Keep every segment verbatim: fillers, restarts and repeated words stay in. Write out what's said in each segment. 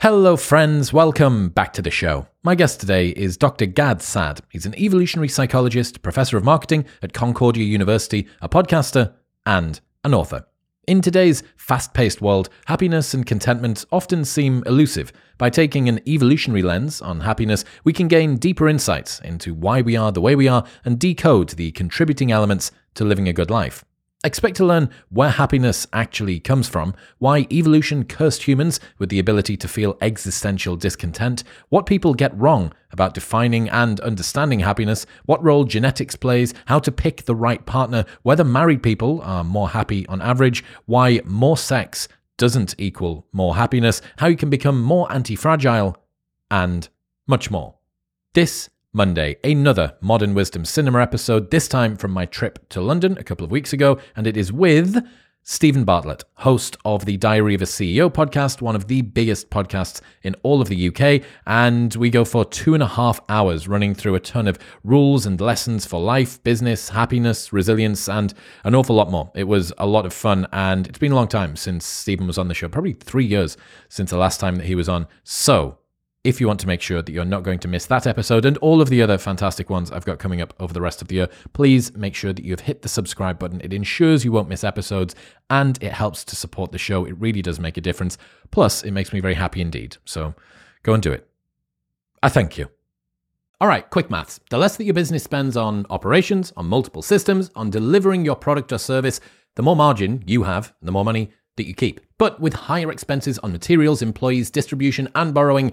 Hello friends, welcome back to the show. My guest today is Doctor Gad Saad. He's an evolutionary psychologist, professor of marketing at Concordia University, a podcaster, and an author. In today's fast-paced world, happiness and contentment often seem elusive. By taking an evolutionary lens on happiness, we can gain deeper insights into why we are the way we are and decode the contributing elements to living a good life. Expect to learn where happiness actually comes from, why evolution cursed humans with the ability to feel existential discontent, what people get wrong about defining and understanding happiness, what role genetics plays, how to pick the right partner, whether married people are more happy on average, why more sex doesn't equal more happiness, how you can become more anti-fragile, and much more. This Monday, another Modern Wisdom Cinema episode, this time from my trip to London a couple of weeks ago, and it is with Stephen Bartlett, host of the Diary of a C E O podcast, one of the biggest podcasts in all of the U K, and we go for two and a half hours running through a ton of rules and lessons for life, business, happiness, resilience, and an awful lot more. It was a lot of fun, and it's been a long time since Stephen was on the show, probably three years since the last time that he was on, so if you want to make sure that you're not going to miss that episode and all of the other fantastic ones I've got coming up over the rest of the year, please make sure that you've hit the subscribe button. It ensures you won't miss episodes and it helps to support the show. It really does make a difference. Plus, it makes me very happy indeed. So go and do it. I thank you. All right, quick maths. The less that your business spends on operations, on multiple systems, on delivering your product or service, the more margin you have, the more money that you keep. But with higher expenses on materials, employees, distribution, and borrowing,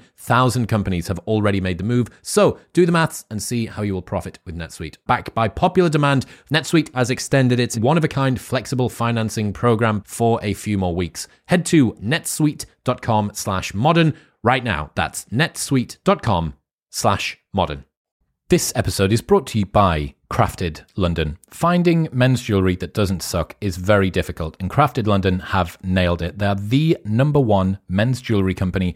thousand companies have already made the move, so do the maths and see how you will profit with NetSuite. Backed by popular demand, NetSuite has extended its one-of-a-kind flexible financing program for a few more weeks. Head to netsuite.com slash modern right now. That's netsuite.com slash modern. This episode is brought to you by Crafted London. Finding men's jewellery that doesn't suck is very difficult, and Crafted London have nailed it. They're the number one men's jewellery company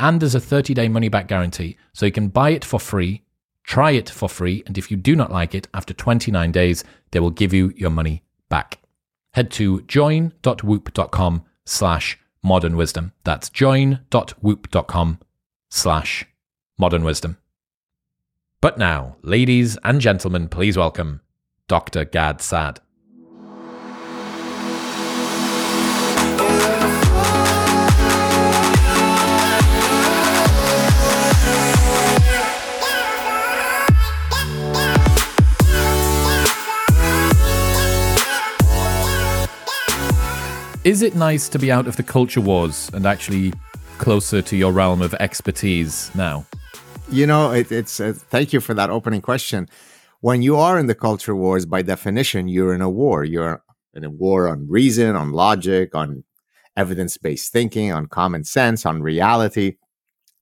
and there's a thirty-day money-back guarantee, so you can buy it for free, try it for free, and if you do not like it, after twenty-nine days, they will give you your money back. Head to join.whoop.com slash modern wisdom. That's join.whoop.com slash modern wisdom. But now, ladies and gentlemen, please welcome Doctor Gad Saad. Is it nice to be out of the culture wars and actually closer to your realm of expertise now? You know, it, it's uh, thank you for that opening question. When you are in the culture wars, by definition, you're in a war. You're in a war on reason, on logic, on evidence-based thinking, on common sense, on reality.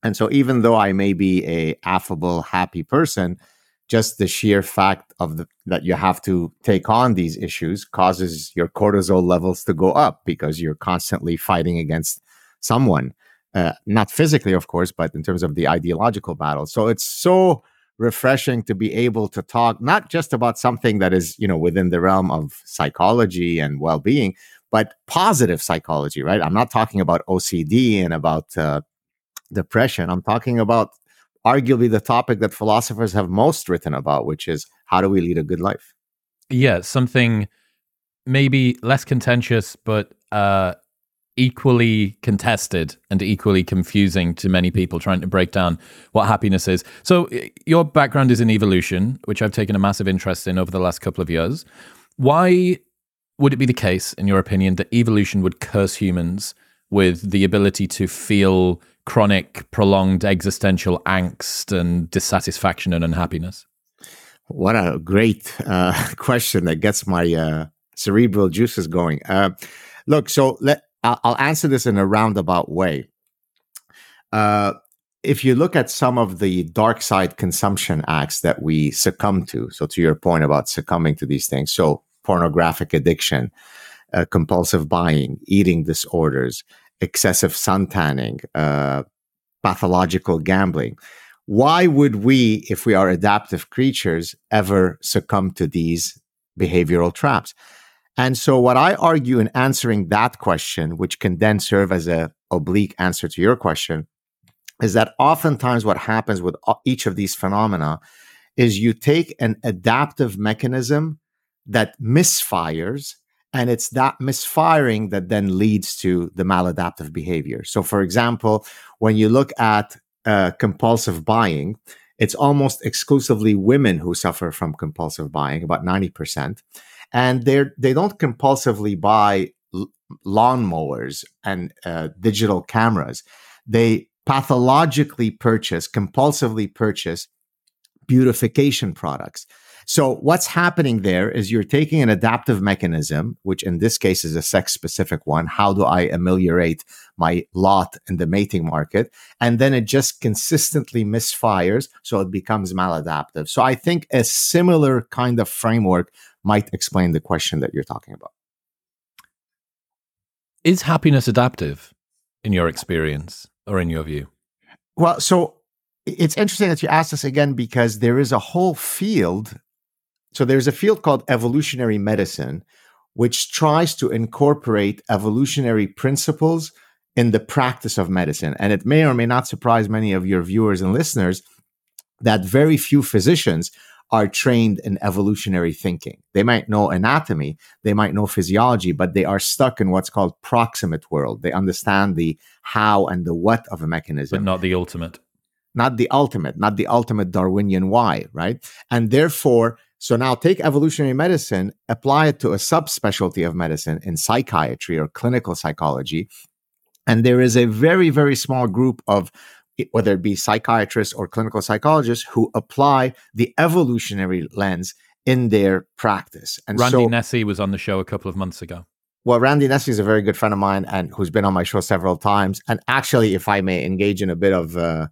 And so even though I may be a affable, happy person, just the sheer fact of the, that you have to take on these issues causes your cortisol levels to go up because you're constantly fighting against someone. Uh, not physically, of course, but in terms of the ideological battle. So it's so refreshing to be able to talk not just about something that is, you know, within the realm of psychology and well-being, but positive psychology, right? I'm not talking about O C D and about uh, depression. I'm talking about arguably the topic that philosophers have most written about, which is how do we lead a good life? Yeah, something maybe less contentious, but uh, equally contested and equally confusing to many people trying to break down what happiness is. So your background is in evolution, which I've taken a massive interest in over the last couple of years. Why would it be the case, in your opinion, that evolution would curse humans with the ability to feel chronic, prolonged existential angst and dissatisfaction and unhappiness? What a great uh, question that gets my uh, cerebral juices going. Uh, look, so let, I'll answer this in a roundabout way. Uh, if you look at some of the dark side consumption acts that we succumb to, so to your point about succumbing to these things, so pornographic addiction, uh, compulsive buying, eating disorders, excessive sun tanning, uh, pathological gambling. Why would we, if we are adaptive creatures, ever succumb to these behavioral traps? And so what I argue in answering that question, which can then serve as an oblique answer to your question, is that oftentimes what happens with each of these phenomena is you take an adaptive mechanism that misfires, and it's that misfiring that then leads to the maladaptive behavior. So for example, when you look at uh, compulsive buying, it's almost exclusively women who suffer from compulsive buying, about ninety percent. And they're, they don't compulsively buy l- lawnmowers and uh, digital cameras. They pathologically purchase, compulsively purchase beautification products. So what's happening there is you're taking an adaptive mechanism, which in this case is a sex-specific one. How do I ameliorate my lot in the mating market? And then it just consistently misfires, so it becomes maladaptive. So I think a similar kind of framework might explain the question that you're talking about. Is happiness adaptive in your experience or in your view? Well, so it's interesting that you asked this again, because there is a whole field. So there's a field called evolutionary medicine, which tries to incorporate evolutionary principles in the practice of medicine. And it may or may not surprise many of your viewers and listeners that very few physicians are trained in evolutionary thinking. They might know anatomy, they might know physiology, but they are stuck in what's called proximate world. They understand the how and the what of a mechanism. But not the ultimate. Not the ultimate, not the ultimate Darwinian why, right? And therefore, so now take evolutionary medicine, apply it to a subspecialty of medicine in psychiatry or clinical psychology, and there is a very, very small group of, whether it be psychiatrists or clinical psychologists, who apply the evolutionary lens in their practice. And Randy so, Nesse was on the show a couple of months ago. Well, Randy Nesse is a very good friend of mine and who's been on my show several times. And actually, if I may engage in a bit of uh,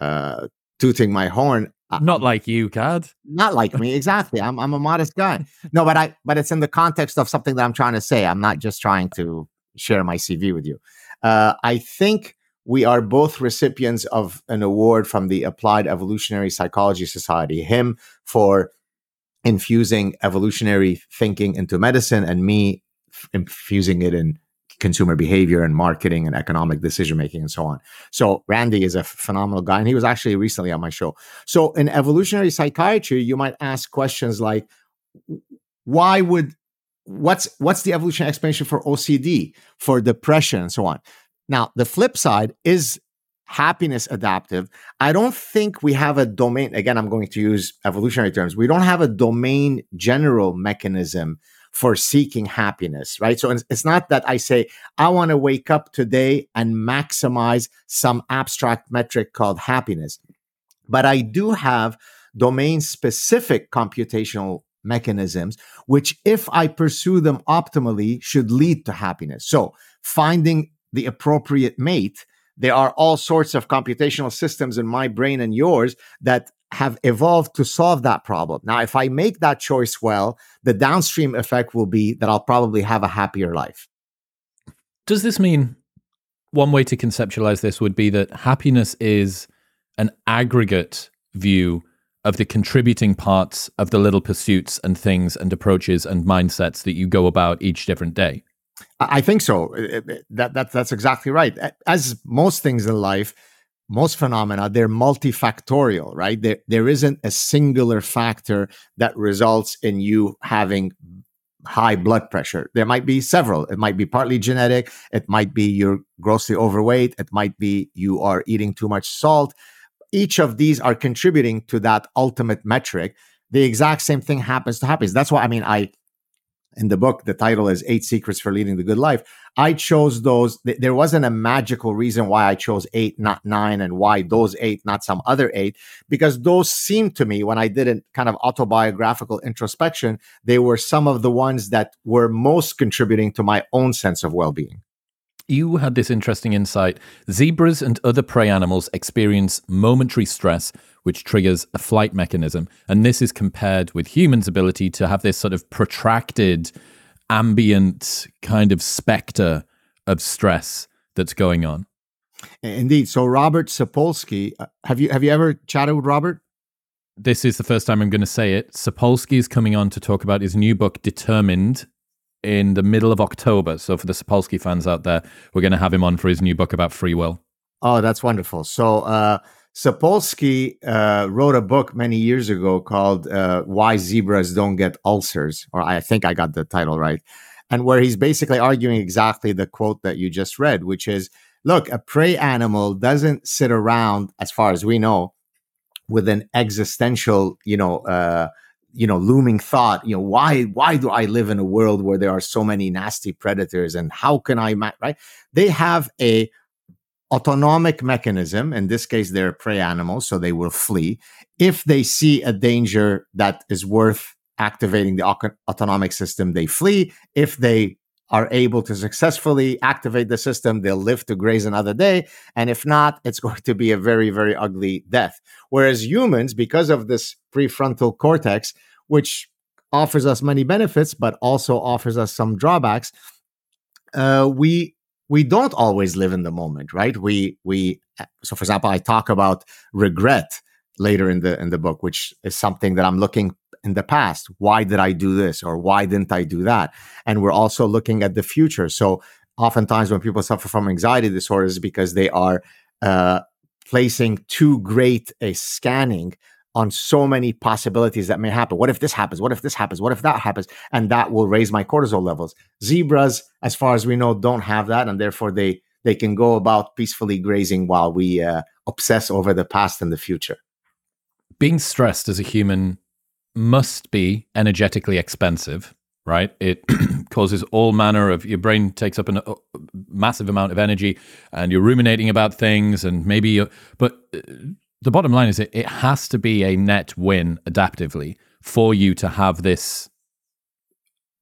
uh, tooting my horn. Not like you, Gad. Not like me, exactly. I'm I'm a modest guy. No, but I but it's in the context of something that I'm trying to say. I'm not just trying to share my C V with you. Uh, I think we are both recipients of an award from the Applied Evolutionary Psychology Society, him for infusing evolutionary thinking into medicine and me f- infusing it in consumer behavior and marketing and economic decision-making and so on. So Randy is a phenomenal guy, and he was actually recently on my show. So in evolutionary psychiatry, you might ask questions like, why would, what's, what's the evolutionary explanation for O C D, for depression and so on? Now, the flip side is happiness adaptive, I don't think we have a domain. Again, I'm going to use evolutionary terms. We don't have a domain general mechanism for seeking happiness, right? So it's not that I say, I want to wake up today and maximize some abstract metric called happiness. But I do have domain-specific computational mechanisms, which if I pursue them optimally, should lead to happiness. So finding the appropriate mate, there are all sorts of computational systems in my brain and yours that have evolved to solve that problem. Now, if I make that choice well, the downstream effect will be that I'll probably have a happier life. Does this mean one way to conceptualize this would be that happiness is an aggregate view of the contributing parts of the little pursuits and things and approaches and mindsets that you go about each different day? I think so. That, that, that's exactly right. As most things in life, most phenomena, they're multifactorial, right? There, there isn't a singular factor that results in you having high blood pressure. There might be several. It might be partly genetic. It might be you're grossly overweight. It might be you are eating too much salt. Each of these are contributing to that ultimate metric. The exact same thing happens to happiness. That's why, I mean, I... in the book, the title is Eight Secrets for Leading the Good Life. I chose those. Th- there wasn't a magical reason why I chose eight, not nine, and why those eight, not some other eight, because those seemed to me, when I did a kind of autobiographical introspection, they were some of the ones that were most contributing to my own sense of well-being. You had this interesting insight. Zebras and other prey animals experience momentary stress, which triggers a flight mechanism. And this is compared with humans' ability to have this sort of protracted, ambient kind of specter of stress that's going on. Indeed. So Robert Sapolsky, have you have you ever chatted with Robert? This is the first time I'm going to say it. Sapolsky is coming on to talk about his new book, Determined, in the middle of October. So for the Sapolsky fans out there, we're going to have him on for his new book about free will. Oh, that's wonderful. So uh, Sapolsky uh, wrote a book many years ago called uh, Why Zebras Don't Get Ulcers, or I think I got the title right, and where he's basically arguing exactly the quote that you just read, which is, look, a prey animal doesn't sit around, as far as we know, with an existential, you know, uh, you know, looming thought, you know, why, why do I live in a world where there are so many nasty predators and how can I, ma-? Right? They have a autonomic mechanism. In this case, they're prey animals, so they will flee. If they see a danger that is worth activating the auto- autonomic system, they flee. If they are able to successfully activate the system, they'll live to graze another day. And if not, it's going to be a very, very ugly death. Whereas humans, because of this prefrontal cortex, which offers us many benefits, but also offers us some drawbacks, uh, we we don't always live in the moment, right? We we so for example, I talk about regret later in the in the book, which is something that I'm looking in the past. Why did I do this? Or why didn't I do that? And we're also looking at the future. So oftentimes when people suffer from anxiety disorders, because they are uh, placing too great a scanning on so many possibilities that may happen. What if this happens? What if this happens? What if that happens? And that will raise my cortisol levels. Zebras, as far as we know, don't have that. And therefore they, they can go about peacefully grazing while we uh, obsess over the past and the future. Being stressed as a human must be energetically expensive, right? It causes all manner of, your brain takes up a uh, massive amount of energy and you're ruminating about things and maybe, you're, but uh, the bottom line is it, it has to be a net win adaptively for you to have this,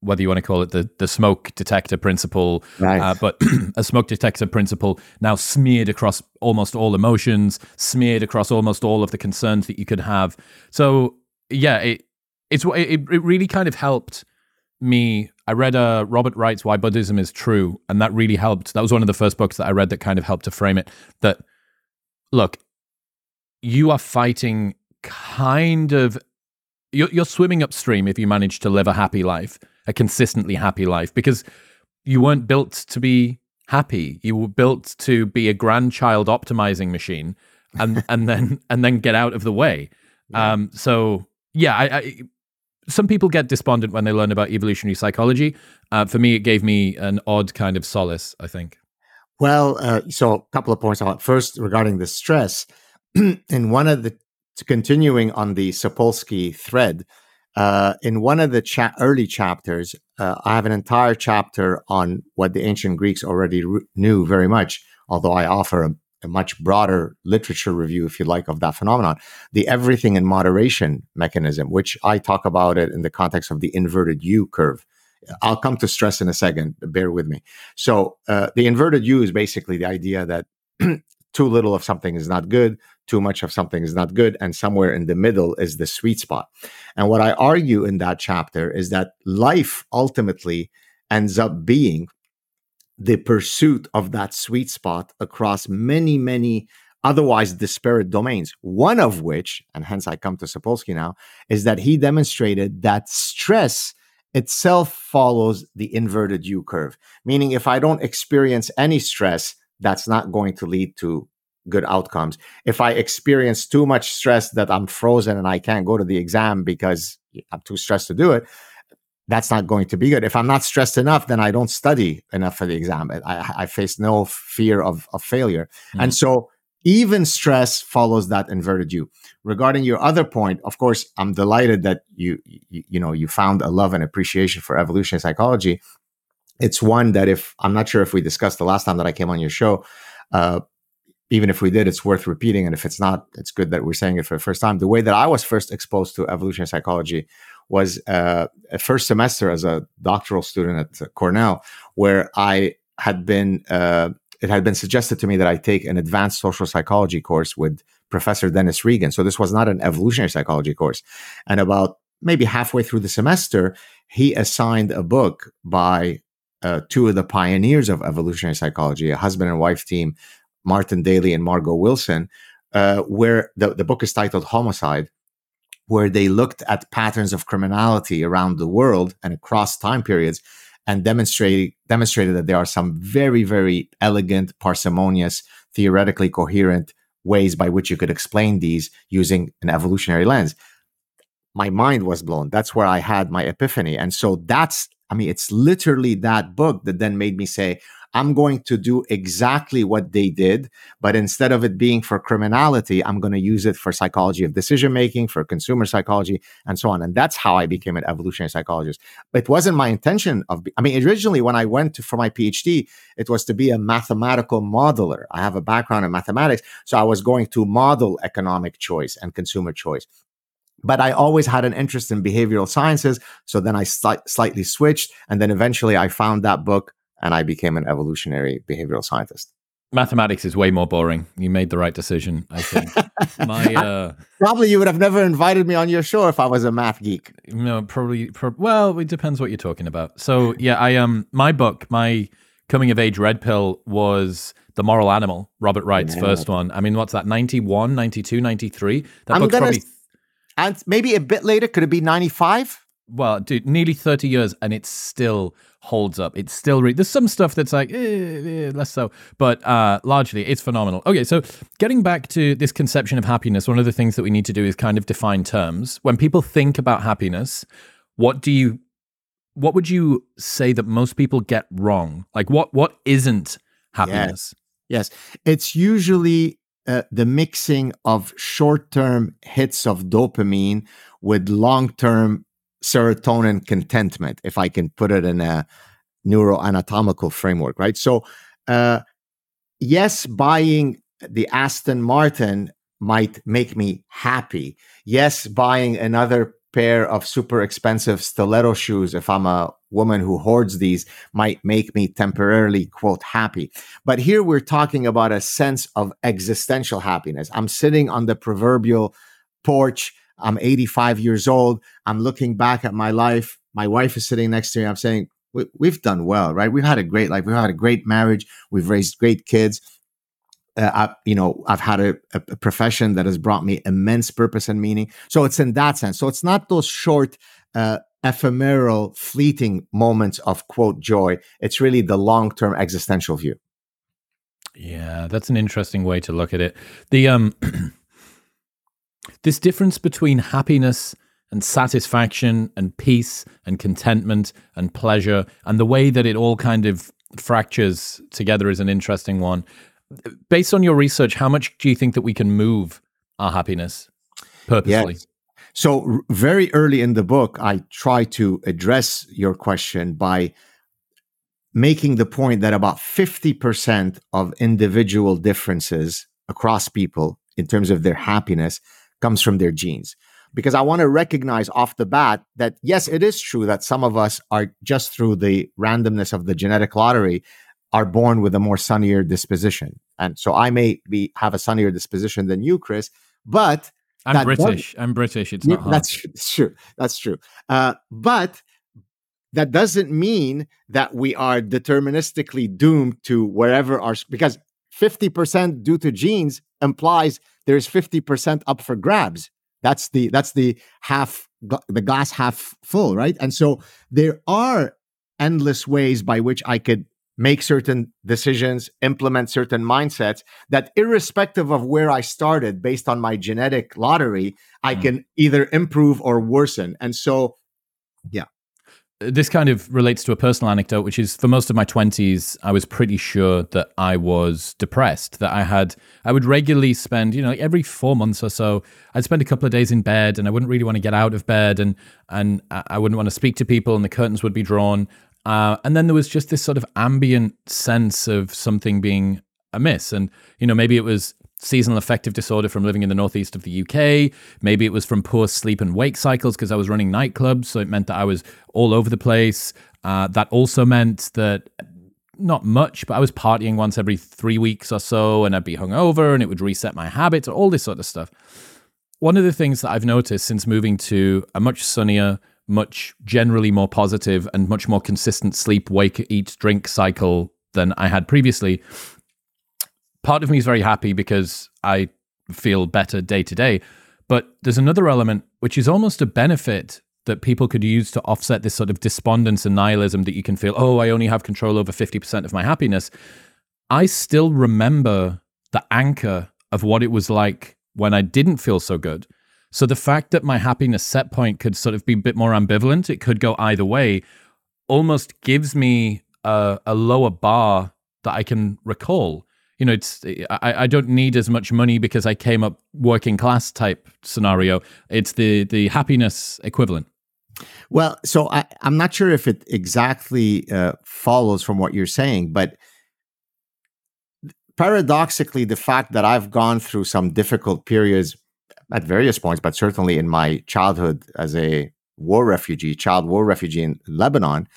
whether you want to call it the, the smoke detector principle, right. uh, but a smoke detector principle now smeared across almost all emotions, smeared across almost all of the concerns that you could have. So yeah, it it's it, it really kind of helped me. I read uh, Robert Wright's Why Buddhism is True, and that really helped. That was one of the first books that I read that kind of helped to frame it. That, look, you are fighting kind of, you're, you're swimming upstream if you manage to live a happy life, a consistently happy life, because you weren't built to be happy. You were built to be a grandchild optimizing machine and, and, then, and then get out of the way. Um, so... Yeah, I, I, some people get despondent when they learn about evolutionary psychology. Uh, for me, it gave me an odd kind of solace, I think. Well, uh, so a couple of points. First, regarding the stress, and one of the, continuing on the Sapolsky thread, uh, in one of the cha- early chapters, uh, I have an entire chapter on what the ancient Greeks already re- knew very much, although I offer a, a much broader literature review, if you like, of that phenomenon, the everything in moderation mechanism, which I talk about it in the context of the inverted U curve. I'll come to stress in a second. Bear with me. So uh, the inverted U is basically the idea that too little of something is not good, too much of something is not good, and somewhere in the middle is the sweet spot. And what I argue in that chapter is that life ultimately ends up being the pursuit of that sweet spot across many, many otherwise disparate domains, one of which, and hence I come to Sapolsky now, is that he demonstrated that stress itself follows the inverted U curve, meaning if I don't experience any stress, that's not going to lead to good outcomes. If I experience too much stress that I'm frozen and I can't go to the exam because I'm too stressed to do it, that's not going to be good. If I'm not stressed enough, then I don't study enough for the exam. I, I face no fear of, of failure. Mm-hmm. And so even stress follows that inverted U. Regarding your other point, of course, I'm delighted that you, you you know you found a love and appreciation for evolutionary psychology. It's one that if I'm not sure if we discussed the last time that I came on your show, uh, even if we did, it's worth repeating. And if it's not, it's good that we're saying it for the first time. The way that I was first exposed to evolutionary psychology was uh, a first semester as a doctoral student at Cornell, where I had been. Uh, It had been suggested to me that I take an advanced social psychology course with Professor Dennis Regan. So this was not an evolutionary psychology course. And about maybe halfway through the semester, he assigned a book by uh, two of the pioneers of evolutionary psychology, a husband and wife team, Martin Daly and Margot Wilson, uh, where the, the book is titled Homicide, where they looked at patterns of criminality around the world and across time periods, and demonstrated demonstrated that there are some very, very elegant, parsimonious, theoretically coherent ways by which you could explain these using an evolutionary lens. My mind was blown. That's where I had my epiphany. And so that's, I mean, it's literally that book that then made me say, I'm going to do exactly what they did, but instead of it being for criminality, I'm going to use it for psychology of decision-making, for consumer psychology, and so on. And that's how I became an evolutionary psychologist. It wasn't my intention of, be- I mean, originally when I went to, for my PhD, it was to be a mathematical modeler. I have a background in mathematics, so I was going to model economic choice and consumer choice. But I always had an interest in behavioral sciences, so then I sli- slightly switched, and then eventually I found that book, and I became an evolutionary behavioral scientist. Mathematics is way more boring. You made the right decision, I think. My uh, I, probably you would have never invited me on your show if I was a math geek. No, probably. Pro- well, it depends what you're talking about. So yeah, I um, my book, my coming of age red pill was The Moral Animal, Robert Wright's yeah. first one. I mean, what's that? ninety-one, ninety-two, ninety-three. That I'm book's gonna, probably, and maybe a bit later. Could it be ninety-five? Well, dude, nearly thirty years, and it still holds up. It's still re- there's some stuff that's like eh, eh, less so, but uh, largely it's phenomenal. Okay, so getting back to this conception of happiness, one of the things that we need to do is kind of define terms. When people think about happiness, what do you, what would you say that most people get wrong? Like what what isn't happiness? Yes, yes. It's usually uh, the mixing of short-term hits of dopamine with long-term serotonin contentment, if I can put it in a neuroanatomical framework, right? So, uh, yes, buying the Aston Martin might make me happy. Yes, buying another pair of super expensive stiletto shoes, if I'm a woman who hoards these, might make me temporarily, quote, happy. But here we're talking about a sense of existential happiness. I'm sitting on the proverbial porch, I'm eighty-five years old. I'm looking back at my life. My wife is sitting next to me. I'm saying, we- we've done well, right? We've had a great life. We've had a great marriage. We've raised great kids. Uh, I, you know, I've had a, a profession that has brought me immense purpose and meaning. So it's in that sense. So it's not those short, uh, ephemeral, fleeting moments of, quote, joy. It's really the long-term existential view. Yeah, that's an interesting way to look at it. The, um... This difference between happiness and satisfaction and peace and contentment and pleasure and the way that it all kind of fractures together is an interesting one. Based on your research, how much do you think that we can move our happiness purposely? Yes. So very early in the book, I try to address your question by making the point that about fifty percent of individual differences across people in terms of their happiness comes from their genes. Because I want to recognize off the bat that, yes, it is true that some of us are, just through the randomness of the genetic lottery, are born with a more sunnier disposition. And so I may be have a sunnier disposition than you, Chris, but... I'm British. One, I'm British. It's not hard. That's, that's true. That's true. Uh, but that doesn't mean that we are deterministically doomed to wherever our... Because fifty percent due to genes implies there's fifty percent up for grabs. That's the that's the half the glass half full, right? And so there are endless ways by which I could make certain decisions, implement certain mindsets that, irrespective of where I started based on my genetic lottery, I mm. can either improve or worsen. And so, yeah. This kind of relates to a personal anecdote, which is for most of my twenties, I was pretty sure that I was depressed, that I had, I would regularly spend, you know, like every four months or so, I'd spend a couple of days in bed and I wouldn't really want to get out of bed and and I wouldn't want to speak to people and the curtains would be drawn. Uh, and then there was just this sort of ambient sense of something being amiss. And, you know, maybe it was seasonal affective disorder from living in the northeast of the U K. Maybe it was from poor sleep and wake cycles because I was running nightclubs. So it meant that I was all over the place. Uh, that also meant that not much, but I was partying once every three weeks or so and I'd be hungover and it would reset my habits, all this sort of stuff. One of the things that I've noticed since moving to a much sunnier, much generally more positive and much more consistent sleep, wake, eat, drink cycle than I had previously, part of me is very happy because I feel better day to day. But there's another element, which is almost a benefit that people could use to offset this sort of despondence and nihilism that you can feel, oh, I only have control over fifty percent of my happiness. I still remember the anchor of what it was like when I didn't feel so good. So the fact that my happiness set point could sort of be a bit more ambivalent, it could go either way, almost gives me a, a lower bar that I can recall. You know, it's I, I don't need as much money because I came up working class type scenario. It's the the happiness equivalent. Well, so I, I'm not sure if it exactly uh, follows from what you're saying, but paradoxically, the fact that I've gone through some difficult periods at various points, but certainly in my childhood as a war refugee, child war refugee in Lebanon,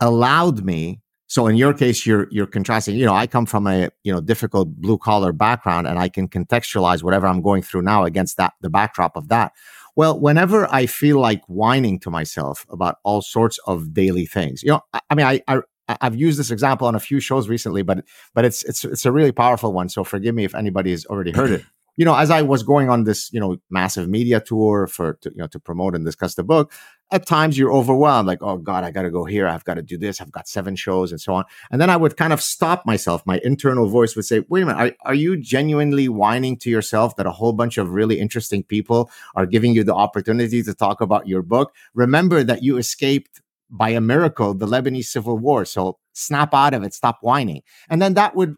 allowed me. So in your case, you're you're contrasting, you know, I come from a, you know, difficult blue collar background and I can contextualize whatever I'm going through now against that, the backdrop of that. Well, whenever I feel like whining to myself about all sorts of daily things, you know, I, I mean, I, I, I've used this example on a few shows recently, but, but it's, it's, it's a really powerful one. So forgive me if anybody has already heard it. You know, as I was going on this, you know, massive media tour for, to, you know, to promote and discuss the book, at times you're overwhelmed, like, oh God, I got to go here. I've got to do this. I've got seven shows and so on. And then I would kind of stop myself. My internal voice would say, wait a minute, are, are you genuinely whining to yourself that a whole bunch of really interesting people are giving you the opportunity to talk about your book? Remember that you escaped by a miracle the Lebanese Civil War. So snap out of it, stop whining. And then that would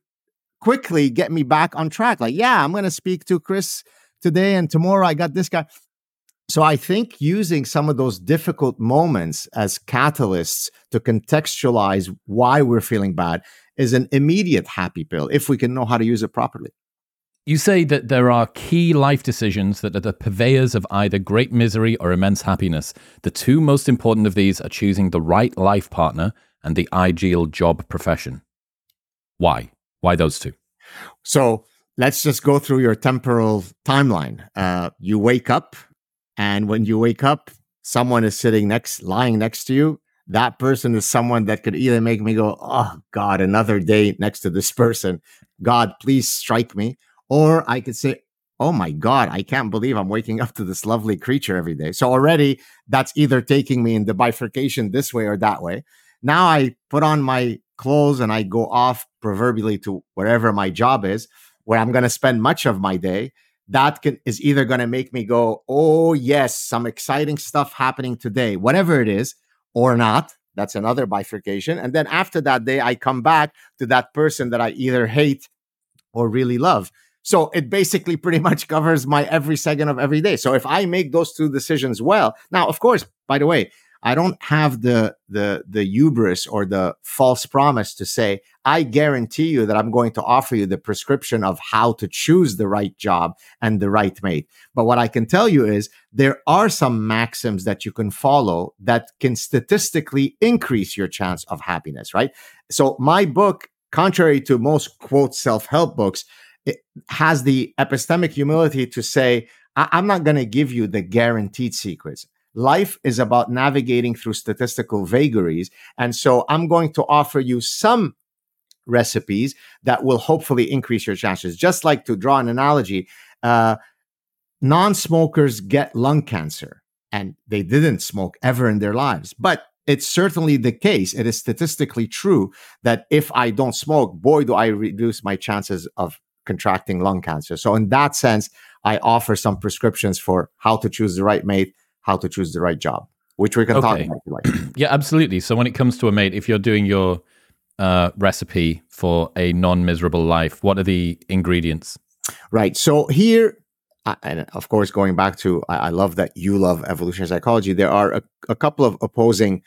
quickly get me back on track. Like, yeah, I'm going to speak to Chris today and tomorrow I got this guy. So I think using some of those difficult moments as catalysts to contextualize why we're feeling bad is an immediate happy pill if we can know how to use it properly. You say that there are key life decisions that are the purveyors of either great misery or immense happiness. The two most important of these are choosing the right life partner and the ideal job profession. Why? Why those two? So let's just go through your temporal timeline. Uh, you wake up, and when you wake up, someone is sitting next, lying next to you. That person is someone that could either make me go, oh God, another day next to this person. God, please strike me. Or I could say, oh my God, I can't believe I'm waking up to this lovely creature every day. So already that's either taking me in the bifurcation this way or that way. Now I put on my clothes and I go off proverbially to wherever my job is, where I'm going to spend much of my day. That can, is either going to make me go, oh yes, some exciting stuff happening today, whatever it is, or not. That's another bifurcation. And then after that day, I come back to that person that I either hate or really love. So it basically pretty much covers my every second of every day. So if I make those two decisions well, now, of course, by the way, I don't have the the the hubris or the false promise to say, I guarantee you that I'm going to offer you the prescription of how to choose the right job and the right mate. But what I can tell you is there are some maxims that you can follow that can statistically increase your chance of happiness, right? So my book, contrary to most, quote, self-help books, it has the epistemic humility to say, I- I'm not going to give you the guaranteed secrets. Life is about navigating through statistical vagaries. And so I'm going to offer you some recipes that will hopefully increase your chances. Just like, to draw an analogy, uh, non-smokers get lung cancer, and they didn't smoke ever in their lives. But it's certainly the case. It is statistically true that if I don't smoke, boy, do I reduce my chances of contracting lung cancer. So in that sense, I offer some prescriptions for how to choose the right mate, how to choose the right job, which we can okay. talk about. Like. Yeah, absolutely. So when it comes to a mate, if you're doing your uh, recipe for a non-miserable life, what are the ingredients? Right. So here, and of course, going back to, I love that you love evolutionary psychology, there are a, a couple of opposing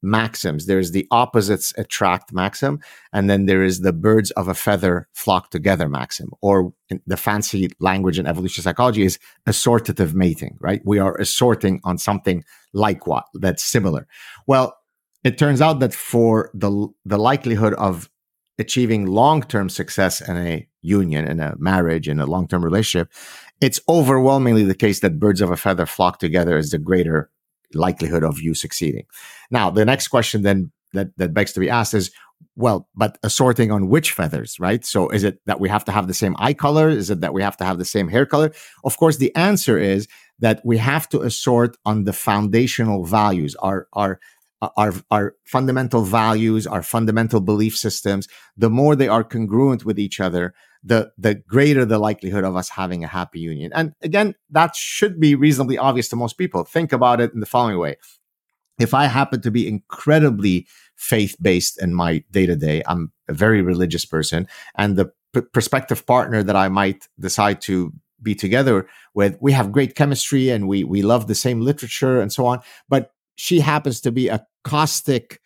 maxims. There's the opposites attract maxim, and then there is the birds of a feather flock together maxim, or the fancy language in evolutionary psychology is assortative mating, right? We are assorting on something like what that's similar. Well, it turns out that for the the likelihood of achieving long-term success in a union, in a marriage, in a long-term relationship, it's overwhelmingly the case that birds of a feather flock together is the greater likelihood of you succeeding. Now, the next question then that, that begs to be asked is, well, but assorting on which feathers, right? So is it that we have to have the same eye color? Is it that we have to have the same hair color? Of course, the answer is that we have to assort on the foundational values, our our our, our fundamental values, our fundamental belief systems. The more they are congruent with each other, the the greater the likelihood of us having a happy union. And again, that should be reasonably obvious to most people. Think about it in the following way. If I happen to be incredibly faith-based in my day-to-day, I'm a very religious person, and the p- prospective partner that I might decide to be together with, we have great chemistry and we we love the same literature and so on, but she happens to be a caustic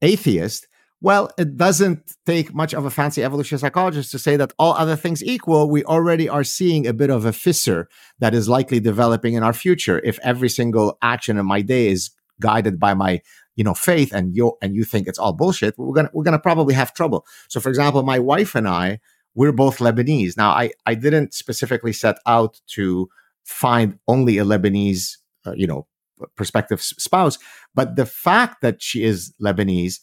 atheist, well, it doesn't take much of a fancy evolutionary psychologist to say that all other things equal, we already are seeing a bit of a fissure that is likely developing in our future. If every single action in my day is guided by my, you know, faith, and you and you think it's all bullshit, we're gonna we're gonna probably have trouble. So, for example, my wife and I, we're both Lebanese. Now, I I didn't specifically set out to find only a Lebanese, uh, you know, prospective spouse, but the fact that she is Lebanese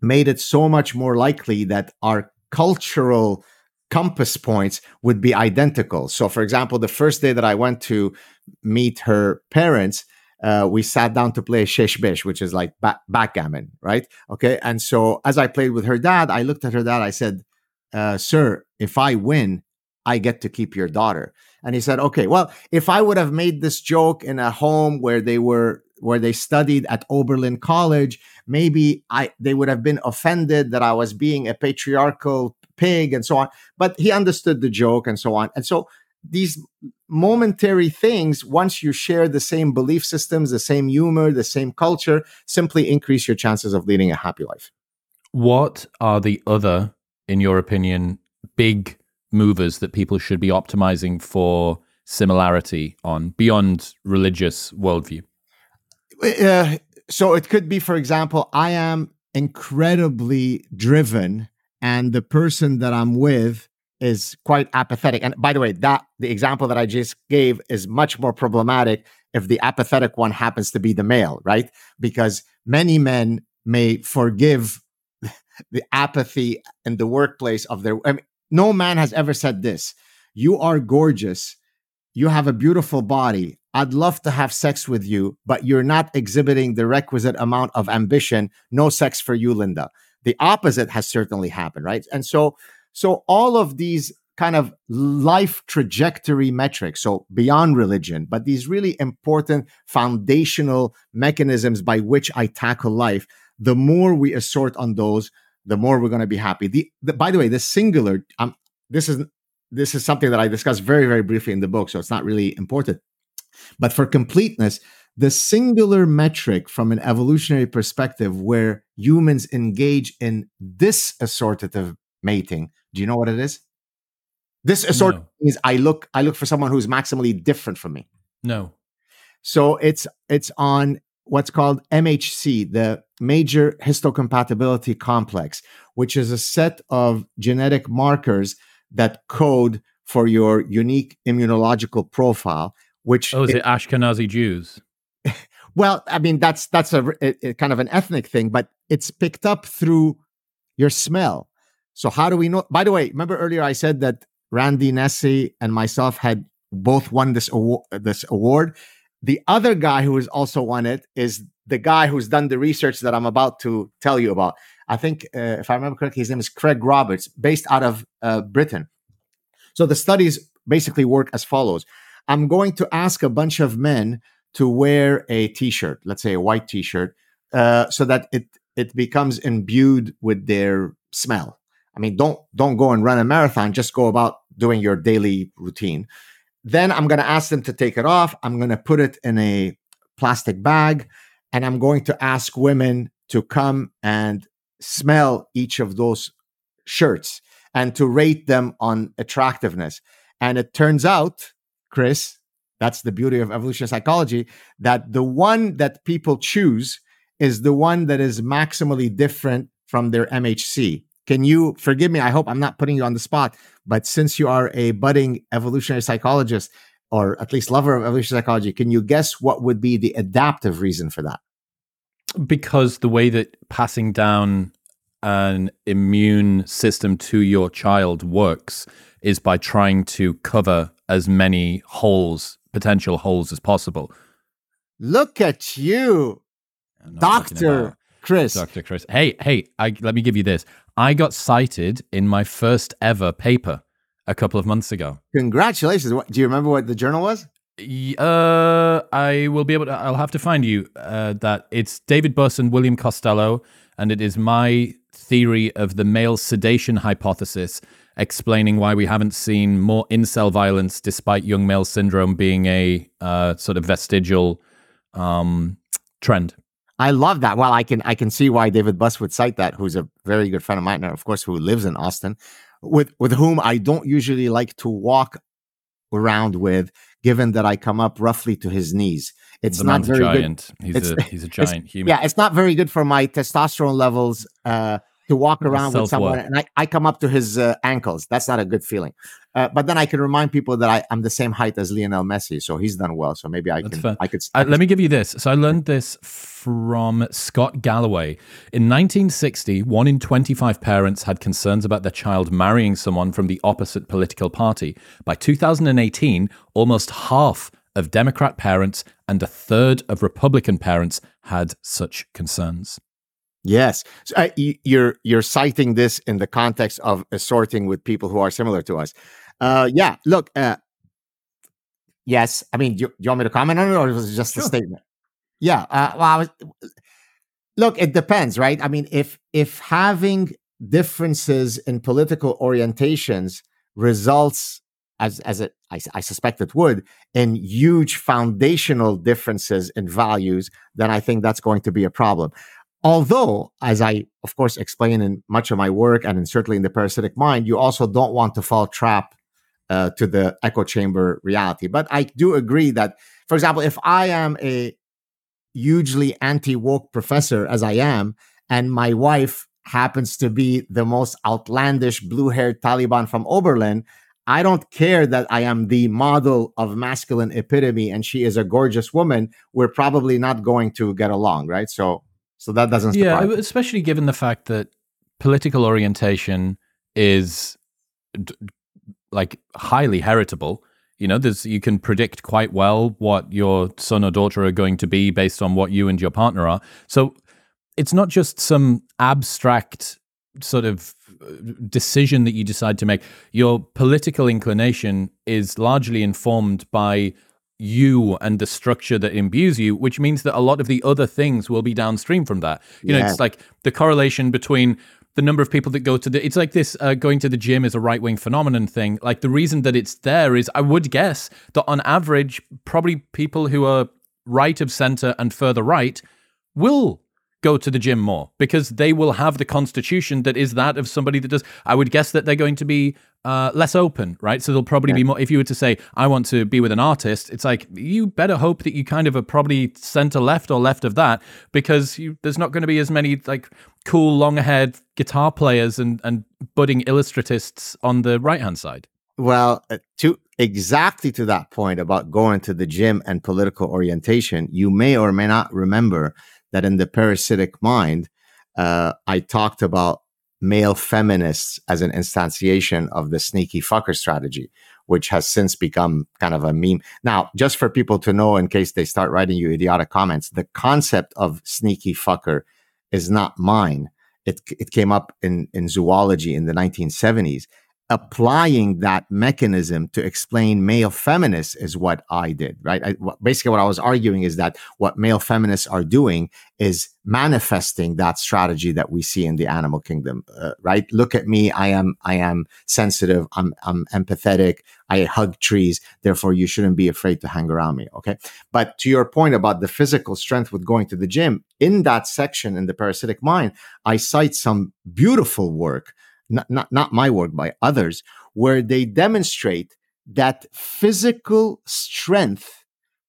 made it so much more likely that our cultural compass points would be identical. So, for example, the first day that I went to meet her parents, uh, we sat down to play Sheshbish, which is like ba- backgammon, right? Okay. And so as I played with her dad, I looked at her dad, I said, uh, sir, if I win, I get to keep your daughter. And he said, okay, well, if I would have made this joke in a home where they were where they studied at Oberlin College, maybe I they would have been offended that I was being a patriarchal pig and so on. But he understood the joke and so on. And so these momentary things, once you share the same belief systems, the same humor, the same culture, simply increase your chances of leading a happy life. What are the other, in your opinion, big movers that people should be optimizing for similarity on beyond religious worldview? Uh, so it could be, for example, I am incredibly driven and the person that I'm with is quite apathetic. And by the way, that the example that I just gave is much more problematic if the apathetic one happens to be the male, right? Because many men may forgive the apathy in the workplace of their... I mean, no man has ever said this: you are gorgeous, you have a beautiful body, I'd love to have sex with you, but you're not exhibiting the requisite amount of ambition. No sex for you, Linda. The opposite has certainly happened, right? And so, so all of these kind of life trajectory metrics, so beyond religion, but these really important foundational mechanisms by which I tackle life, the more we assort on those, the more we're going to be happy. The, the by the way, the singular, um, this is this is something that I discuss very, very briefly in the book, so it's not really important. But for completeness, the singular metric from an evolutionary perspective where humans engage in disassortative mating, do you know what it is? Disassortative no. means I look I look for someone who's maximally different from me. No. So it's it's on what's called M H C, the Major Histocompatibility Complex, which is a set of genetic markers that code for your unique immunological profile, which... Oh, is it, it Ashkenazi Jews? Well, I mean, that's that's a, a, a kind of an ethnic thing, but it's picked up through your smell. So how do we know? By the way, remember earlier I said that Randy Nesse and myself had both won this award, this award. The other guy who has also won it is the guy who's done the research that I'm about to tell you about. I think, uh, if I remember correctly, his name is Craig Roberts, based out of uh, Britain. So the studies basically work as follows. I'm going to ask a bunch of men to wear a T-shirt, let's say a white T-shirt, uh, so that it it becomes imbued with their smell. I mean, don't don't go and run a marathon. Just go about doing your daily routine. Then I'm going to ask them to take it off. I'm going to put it in a plastic bag, and I'm going to ask women to come and smell each of those shirts and to rate them on attractiveness. And it turns out, Chris, that's the beauty of evolutionary psychology, that the one that people choose is the one that is maximally different from their M H C. Can you forgive me? I hope I'm not putting you on the spot, but since you are a budding evolutionary psychologist, or at least lover of evolutionary psychology, can you guess what would be the adaptive reason for that? Because the way that passing down an immune system to your child works is by trying to cover as many holes, potential holes, as possible. Look at you, Doctor Chris. Doctor Chris. Hey, hey, I, let me give you this. I got cited in my first ever paper a couple of months ago. Congratulations. What, do you remember what the journal was? Uh, I will be able to, I'll have to find you uh, that. It's David Buss and William Costello, and it is my theory of the male sedation hypothesis, explaining why we haven't seen more incel violence despite young male syndrome being a uh, sort of vestigial um, trend. I love that. Well, I can I can see why David Buss would cite that, who's a very good friend of mine, and of course, who lives in Austin, with with whom I don't usually like to walk around with, given that I come up roughly to his knees. It's the not very giant. Good. He's a, he's a giant human. Yeah, it's not very good for my testosterone levels uh, to walk around with someone, and I, I come up to his uh, ankles. That's not a good feeling. Uh, but then I can remind people that I, I'm the same height as Lionel Messi, so he's done well. So maybe I That's can. Fair. I could. I uh, could let me give you this. So I learned this from Scott Galloway in nineteen sixty. One in twenty-five parents had concerns about their child marrying someone from the opposite political party. By two thousand eighteen, almost half of Democrat parents and a third of Republican parents had such concerns. Yes, so, uh, you're you're citing this in the context of assorting with people who are similar to us. Uh, yeah, look, uh, yes, I mean, do you, do you want me to comment on it, or was it just sure. a statement? Yeah, uh, well, I was, look, it depends, right? I mean, if if having differences in political orientations results, as as it, I, I suspect it would, in huge foundational differences in values, then I think that's going to be a problem. Although, as I, of course, explain in much of my work and in, certainly in The Parasitic Mind, you also don't want to fall trap uh, to the echo chamber reality. But I do agree that, for example, if I am a hugely anti-woke professor, as I am, and my wife happens to be the most outlandish blue-haired Taliban from Oberlin, I don't care that I am the model of masculine epitome and she is a gorgeous woman. We're probably not going to get along, right? So... So that doesn't surprise. Yeah, especially given the fact that political orientation is d- like highly heritable. You know, there's you can predict quite well what your son or daughter are going to be based on what you and your partner are. So it's not just some abstract sort of decision that you decide to make, your political inclination is largely informed by you and the structure that imbues you, which means that a lot of the other things will be downstream from that. You yeah. know, it's like the correlation between the number of people that go to the, it's like this uh, going to the gym is a right-wing phenomenon thing. Like the reason that it's there is I would guess that on average, probably people who are right of center and further right will go to the gym more because they will have the constitution that is that of somebody that does. I would guess that they're going to be uh, less open, right? So they'll probably yeah. be more, if you were to say, I want to be with an artist, it's like, you better hope that you kind of are probably center left or left of that, because you, there's not going to be as many like cool long-haired guitar players and, and budding illustratists on the right-hand side. Well, to exactly to that point about going to the gym and political orientation, you may or may not remember that in The Parasitic Mind, uh, I talked about male feminists as an instantiation of the sneaky fucker strategy, which has since become kind of a meme. Now, just for people to know, in case they start writing you idiotic comments, the concept of sneaky fucker is not mine. It, it came up in, in zoology in the nineteen seventies. Applying that mechanism to explain male feminists is what I did, right? I, basically, what I was arguing is that what male feminists are doing is manifesting that strategy that we see in the animal kingdom, uh, right? Look at me. I am, I am sensitive. I'm, I'm empathetic. I hug trees. Therefore, you shouldn't be afraid to hang around me. Okay. But to your point about the physical strength with going to the gym, in that section in The Parasitic Mind, I cite some beautiful work. Not, not not my work, by others, where they demonstrate that physical strength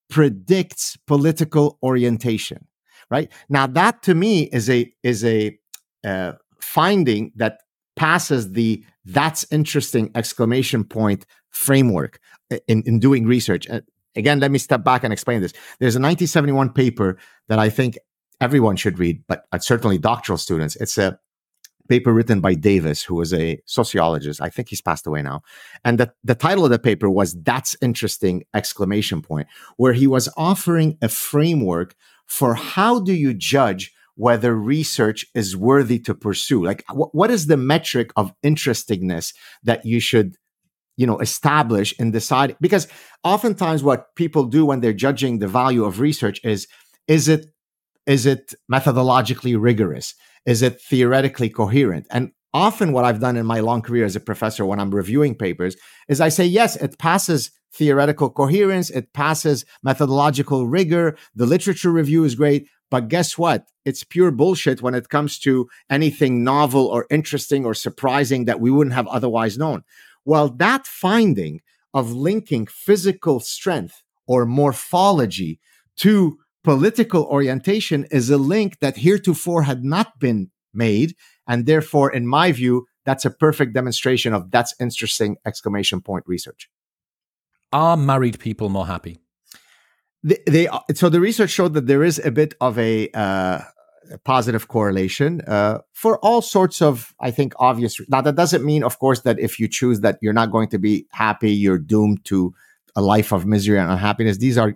predicts political orientation, right? Now, that to me is a is a uh, finding that passes the "that's interesting!" exclamation point framework in, in doing research. Uh, again, let me step back and explain this. There's a nineteen seventy-one paper that I think everyone should read, but uh, certainly doctoral students. It's a paper written by Davis, who was a sociologist. I think he's passed away now. And the, the title of the paper was "That's Interesting!" exclamation point, where he was offering a framework for how do you judge whether research is worthy to pursue? Like, wh- what is the metric of interestingness that you should, you know, establish and decide? Because oftentimes what people do when they're judging the value of research is, is it Is it methodologically rigorous? Is it theoretically coherent? And often what I've done in my long career as a professor when I'm reviewing papers is I say, yes, it passes theoretical coherence. It passes methodological rigor. The literature review is great. But guess what? It's pure bullshit when it comes to anything novel or interesting or surprising that we wouldn't have otherwise known. Well, that finding of linking physical strength or morphology to political orientation is a link that heretofore had not been made. And therefore, in my view, that's a perfect demonstration of "that's interesting!" exclamation point research. Are married people more happy? They, they are, so the research showed that there is a bit of a, uh, a positive correlation uh, for all sorts of, I think, obvious. Now, that doesn't mean, of course, that if you choose that you're not going to be happy, you're doomed to a life of misery and unhappiness. These are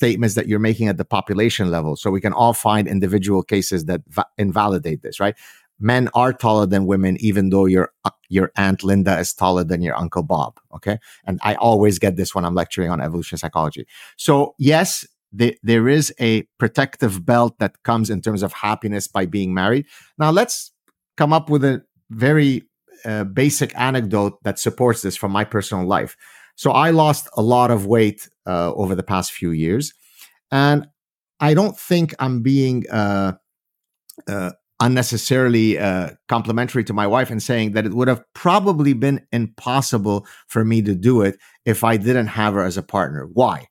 statements that you're making at the population level. So we can all find individual cases that va- invalidate this, right? Men are taller than women, even though your uh, your Aunt Linda is taller than your Uncle Bob, okay? And I always get this when I'm lecturing on evolutionary psychology. So yes, the, there is a protective belt that comes in terms of happiness by being married. Now let's come up with a very uh, basic anecdote that supports this from my personal life. So I lost a lot of weight uh, over the past few years, and I don't think I'm being uh, uh, unnecessarily uh, complimentary to my wife in saying that it would have probably been impossible for me to do it if I didn't have her as a partner. Why?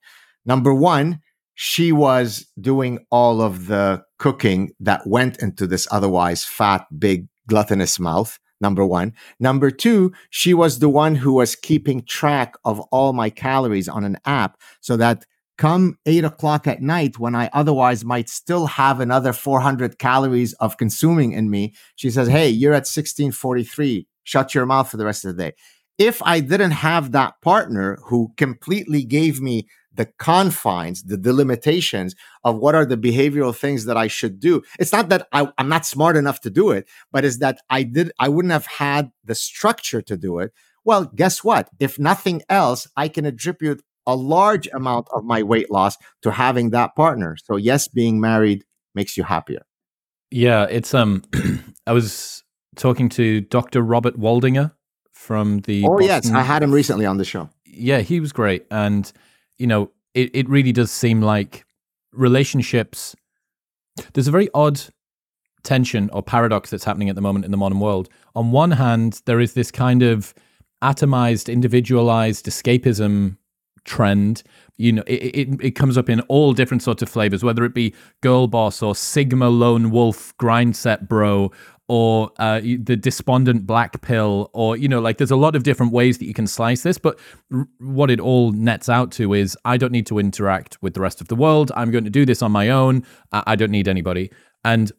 Number one, she was doing all of the cooking that went into this otherwise fat, big, gluttonous mouth. Number one. Number two, she was the one who was keeping track of all my calories on an app so that come eight o'clock at night, when I otherwise might still have another four hundred calories of consuming in me, she says, hey, you're at sixteen forty-three. Shut your mouth for the rest of the day. If I didn't have that partner who completely gave me the confines, the delimitations of what are the behavioral things that I should do. It's not that I, I'm not smart enough to do it, but it's that I did, I wouldn't have had the structure to do it. Well, guess what? If nothing else, I can attribute a large amount of my weight loss to having that partner. So yes, being married makes you happier. Yeah, it's um, I was talking to Doctor Robert Waldinger from the Oh Boston. Yes, I had him recently on the show. Yeah, he was great. And you know, it, it really does seem like relationships, there's a very odd tension or paradox that's happening at the moment in the modern world. On one hand, there is this kind of atomized, individualized escapism trend. You know, it, it, it comes up in all different sorts of flavors, whether it be girl boss or Sigma lone wolf grind set bro, or uh, the despondent black pill, or, you know, like there's a lot of different ways that you can slice this, but r- what it all nets out to is I don't need to interact with the rest of the world. I'm going to do this on my own. I, I don't need anybody. And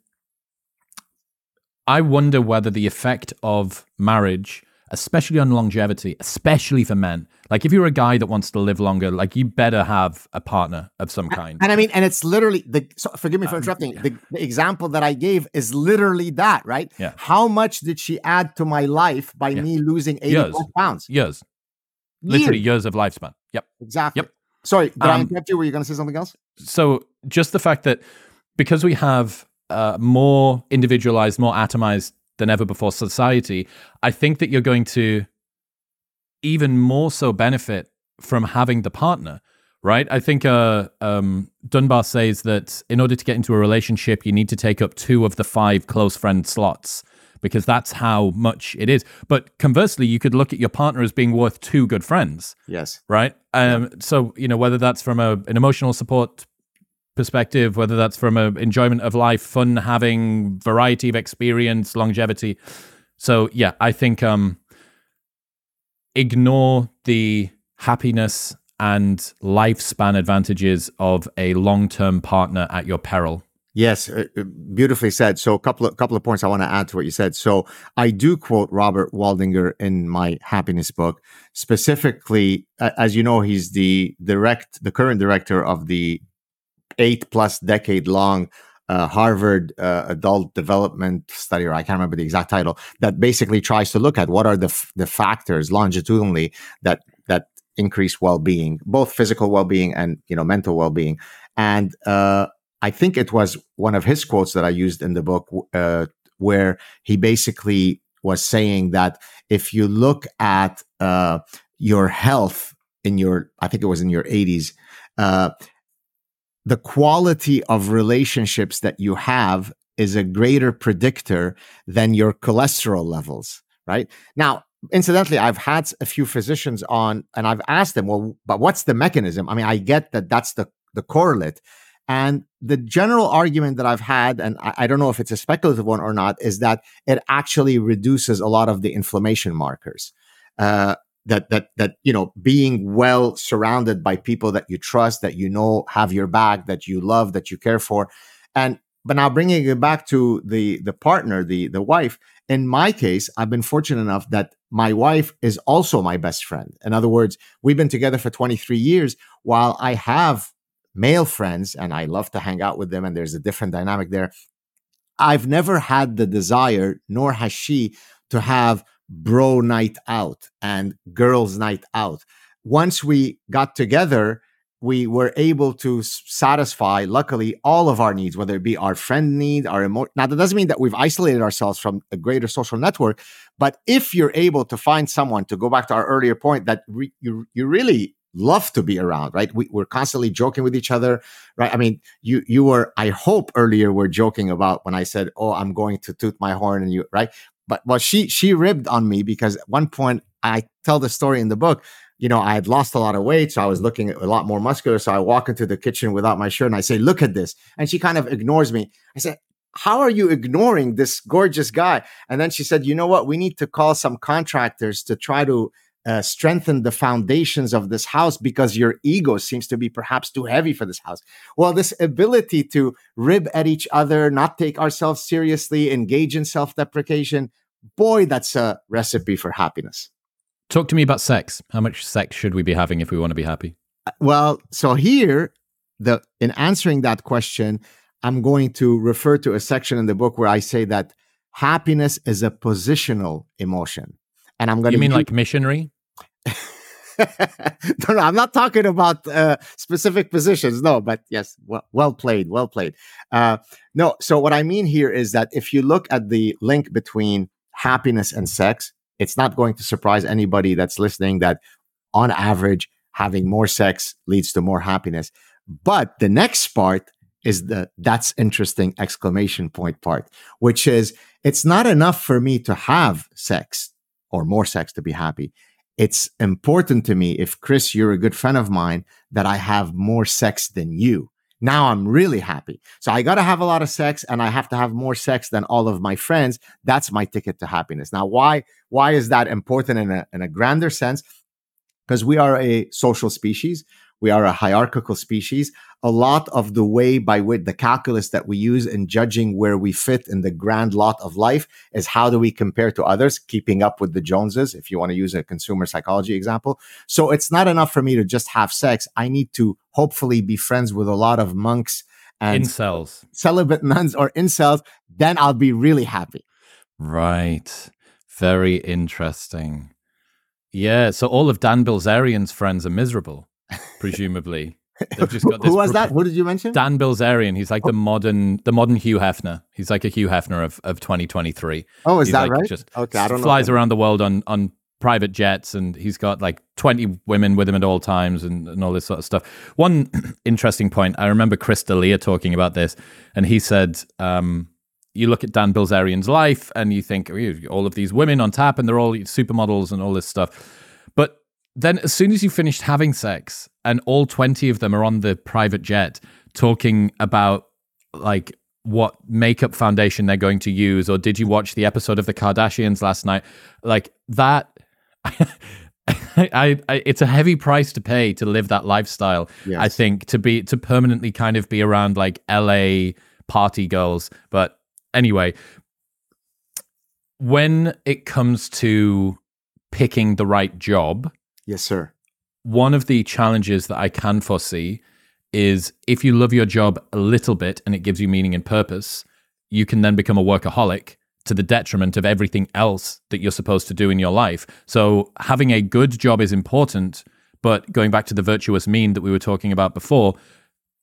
I wonder whether the effect of marriage, especially on longevity, especially for men. Like if you're a guy that wants to live longer, like you better have a partner of some kind. And, and I mean, and it's literally, the. So forgive me for uh, interrupting, yeah. the, the example that I gave is literally that, right? Yeah. How much did she add to my life by yeah. me losing eighty-five pounds? Years. Literally years. years of lifespan. Yep. Exactly. Yep. Sorry, did um, I interrupt you? Were you going to say something else? So just the fact that because we have uh, more individualized, more atomized than ever before society, I think that you're going to even more so benefit from having the partner, right? I think uh, um, Dunbar says that in order to get into a relationship, you need to take up two of the five close friend slots because that's how much it is. But conversely, you could look at your partner as being worth two good friends. Yes. Right? Um, yeah. So, you know, whether that's from a, an emotional support perspective, whether that's from a enjoyment of life, fun having, variety of experience, longevity. So yeah, I think um, ignore the happiness and lifespan advantages of a long-term partner at your peril. Yes, beautifully said. So a couple of couple of points I want to add to what you said. So I do quote Robert Waldinger in my happiness book. Specifically, as you know, he's the direct, the current director of the eight plus decade long uh, Harvard uh, adult development study, or I can't remember the exact title, that basically tries to look at what are the f- the factors longitudinally that that increase well-being, both physical well-being and, you know, mental well-being. And uh, I think it was one of his quotes that I used in the book uh, where he basically was saying that if you look at uh, your health in your, I think it was in your eighties, uh, the quality of relationships that you have is a greater predictor than your cholesterol levels, right? Now, incidentally, I've had a few physicians on and I've asked them, well, but what's the mechanism? I mean, I get that that's the, the correlate. And the general argument that I've had, and I, I don't know if it's a speculative one or not, is that it actually reduces a lot of the inflammation markers. Uh, That that that you know, being well surrounded by people that you trust, that you know have your back, that you love, that you care for, and but now bringing it back to the the partner, the the wife. In my case, I've been fortunate enough that my wife is also my best friend. In other words, we've been together for twenty-three years. While I have male friends and I love to hang out with them, and there's a different dynamic there, I've never had the desire, nor has she, to have bro night out and girls night out. Once we got together, we were able to satisfy, luckily, all of our needs, whether it be our friend need, our emotion. Now, that doesn't mean that we've isolated ourselves from a greater social network, but if you're able to find someone, to go back to our earlier point, that re- you, you really love to be around, right? We, we're constantly joking with each other, right? I mean, you you were, I hope earlier, we're joking about when I said, oh, I'm going to toot my horn and you, right? But well, she she ribbed on me because at one point I tell the story in the book. You know, I had lost a lot of weight, so I was looking a lot more muscular. So I walk into the kitchen without my shirt and I say, "Look at this," and she kind of ignores me. I said, "How are you ignoring this gorgeous guy?" And then she said, "You know what? We need to call some contractors to try to uh, strengthen the foundations of this house because your ego seems to be perhaps too heavy for this house." Well, this ability to rib at each other, not take ourselves seriously, engage in self-deprecation, boy, that's a recipe for happiness. Talk to me about sex. How much sex should we be having if we want to be happy? Well, so here, the in answering that question, I'm going to refer to a section in the book where I say that happiness is a positional emotion. And I'm going to- You mean do- like missionary? no, no, I'm not talking about uh, specific positions. No, but yes, well, well played, well played. Uh, no, so what I mean here is that if you look at the link between happiness and sex, it's not going to surprise anybody that's listening that on average, having more sex leads to more happiness. But the next part is the that's interesting exclamation point part, which is it's not enough for me to have sex or more sex to be happy. It's important to me, if Chris, you're a good friend of mine, that I have more sex than you. Now I'm really happy. So I got to have a lot of sex and I have to have more sex than all of my friends. That's my ticket to happiness. Now, why, why is that important in a, in a grander sense? Because we are a social species, we are a hierarchical species. A lot of the way by which the calculus that we use in judging where we fit in the grand lot of life is how do we compare to others, keeping up with the Joneses, if you want to use a consumer psychology example. So it's not enough for me to just have sex. I need to hopefully be friends with a lot of monks and incels, celibate nuns or incels. Then I'll be really happy. Right. Very interesting. Yeah, so all of Dan Bilzerian's friends are miserable, presumably. They've just got this Who was that? Who did you mention? Dan Bilzerian. He's like oh. the modern, the modern Hugh Hefner. He's like a Hugh Hefner of, of twenty twenty-three. Oh, is he's that like right? Just okay, I don't flies know. around the world on on private jets, and he's got like twenty women with him at all times, and, and all this sort of stuff. One interesting point. I remember Chris D'Elia talking about this, and he said, um, you look at Dan Bilzerian's life and you think all of these women on tap and they're all supermodels and all this stuff. But then as soon as you finished having sex and all twenty of them are on the private jet talking about like what makeup foundation they're going to use, or did you watch the episode of the Kardashians last night? Like that, I, I, it's a heavy price to pay to live that lifestyle. Yes. I think to be, to permanently kind of be around like L A party girls, but anyway, when it comes to picking the right job, yes, sir. One of the challenges that I can foresee is if you love your job a little bit and it gives you meaning and purpose, you can then become a workaholic to the detriment of everything else that you're supposed to do in your life. So having a good job is important, but going back to the virtuous mean that we were talking about before,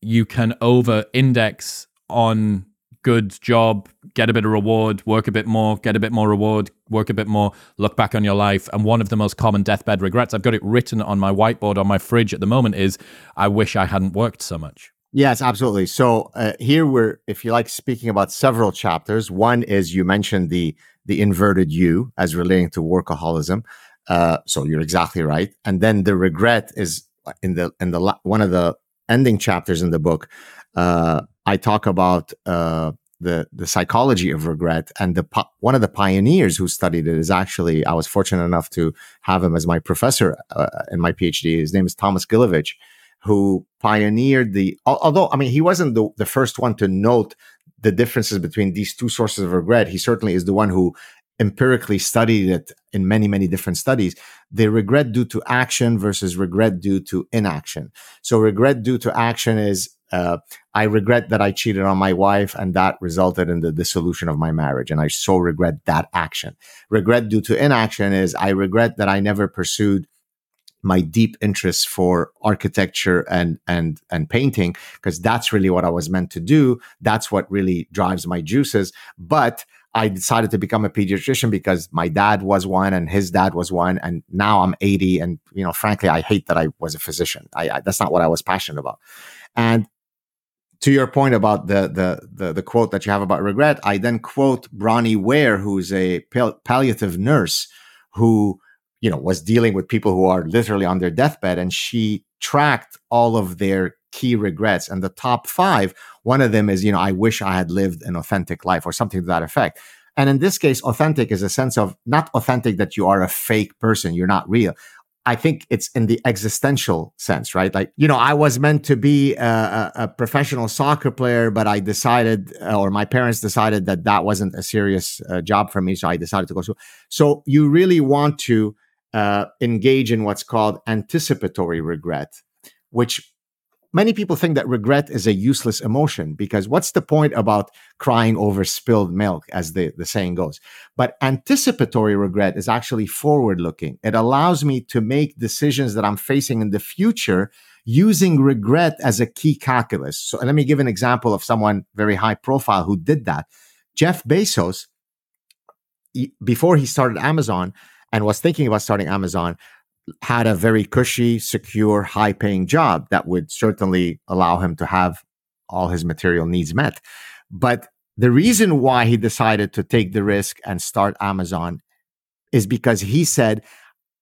you can over-index on good job, get a bit of reward, work a bit more, get a bit more reward, work a bit more, look back on your life. And one of the most common deathbed regrets, I've got it written on my whiteboard on my fridge at the moment, is I wish I hadn't worked so much. Yes, absolutely. So uh, here we're, if you like, speaking about several chapters. One is you mentioned the the inverted U as relating to workaholism. Uh, so you're exactly right. And then the regret is in the in the one of the ending chapters in the book. Uh, I talk about uh, the the psychology of regret, and the one of the pioneers who studied it is actually, I was fortunate enough to have him as my professor uh, in my PhD. His name is Thomas Gilovich, who pioneered the, although, I mean, he wasn't the, the first one to note the differences between these two sources of regret. He certainly is the one who empirically studied it in many, many different studies. The regret due to action versus regret due to inaction. So regret due to action is, Uh, I regret that I cheated on my wife and that resulted in the dissolution of my marriage. And I so regret that action. Regret due to inaction is I regret that I never pursued my deep interests for architecture and, and, and painting, because that's really what I was meant to do. That's what really drives my juices. But I decided to become a pediatrician because my dad was one and his dad was one. And now I'm eighty. And, you know, frankly, I hate that I was a physician. I, I that's not what I was passionate about. And to your point about the, the the the quote that you have about regret, I then quote Bronnie Ware, who's a pal- palliative nurse who, you know, was dealing with people who are literally on their deathbed, and she tracked all of their key regrets. And the top five, one of them is, you know, I wish I had lived an authentic life or something to that effect. And in this case, authentic is a sense of not authentic that you are a fake person, you're not real. I think it's in the existential sense, right? Like, you know, I was meant to be a, a professional soccer player, but I decided, or my parents decided that that wasn't a serious uh, job for me. So I decided to go to. So you really want to uh, engage in what's called anticipatory regret, which many people think that regret is a useless emotion, because what's the point about crying over spilled milk, as the, the saying goes? But anticipatory regret is actually forward-looking. It allows me to make decisions that I'm facing in the future using regret as a key calculus. So let me give an example of someone very high profile who did that. Jeff Bezos, he, before he started Amazon and was thinking about starting Amazon, had a very cushy, secure, high-paying job that would certainly allow him to have all his material needs met. But the reason why he decided to take the risk and start Amazon is because he said,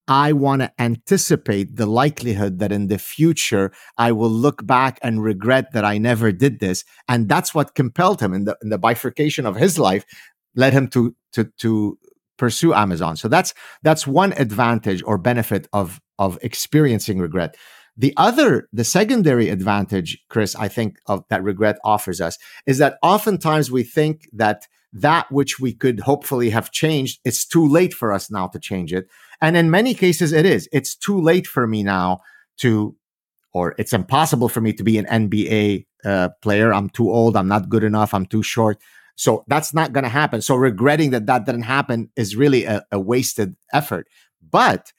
I want to anticipate the likelihood that in the future, I will look back and regret that I never did this. And that's what compelled him in the, in the bifurcation of his life, led him to, to, to pursue Amazon. So that's that's one advantage or benefit of, of experiencing regret. The other, the secondary advantage, Chris, I think of that regret offers us is that oftentimes we think that that which we could hopefully have changed, it's too late for us now to change it. And in many cases, it is. It's too late for me now to, or it's impossible for me to be an N B A uh, player. I'm too old. I'm not good enough. I'm too short. So that's not going to happen. So regretting that that didn't happen is really a, a wasted effort. But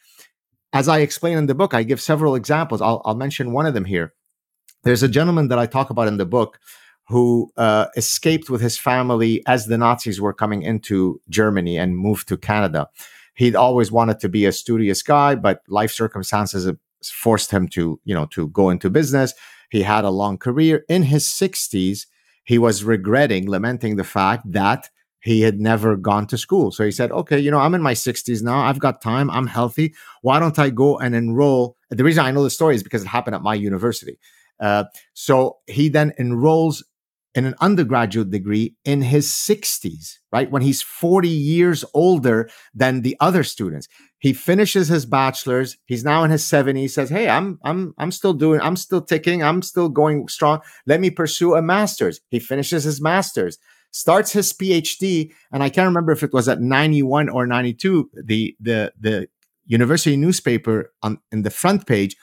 as I explain in the book, I give several examples. I'll, I'll mention one of them here. There's a gentleman that I talk about in the book who uh, escaped with his family as the Nazis were coming into Germany and moved to Canada. He'd always wanted to be a studious guy, but life circumstances forced him to, you know, to go into business. He had a long career. In his sixties, he was regretting, lamenting the fact that he had never gone to school. So he said, okay, you know, I'm in my sixties now. I've got time. I'm healthy. Why don't I go and enroll? The reason I know the story is because it happened at my university. Uh, so he then enrolls in an undergraduate degree in his sixties, right? When he's forty years older than the other students. He finishes his bachelor's. He's now in his seventies, says, hey, I'm, I'm, I'm still doing, I'm still ticking. I'm still going strong. Let me pursue a master's. He finishes his master's, starts his PhD. And I can't remember if it was at ninety-one or ninety-two, the, the, the university newspaper on in the front page,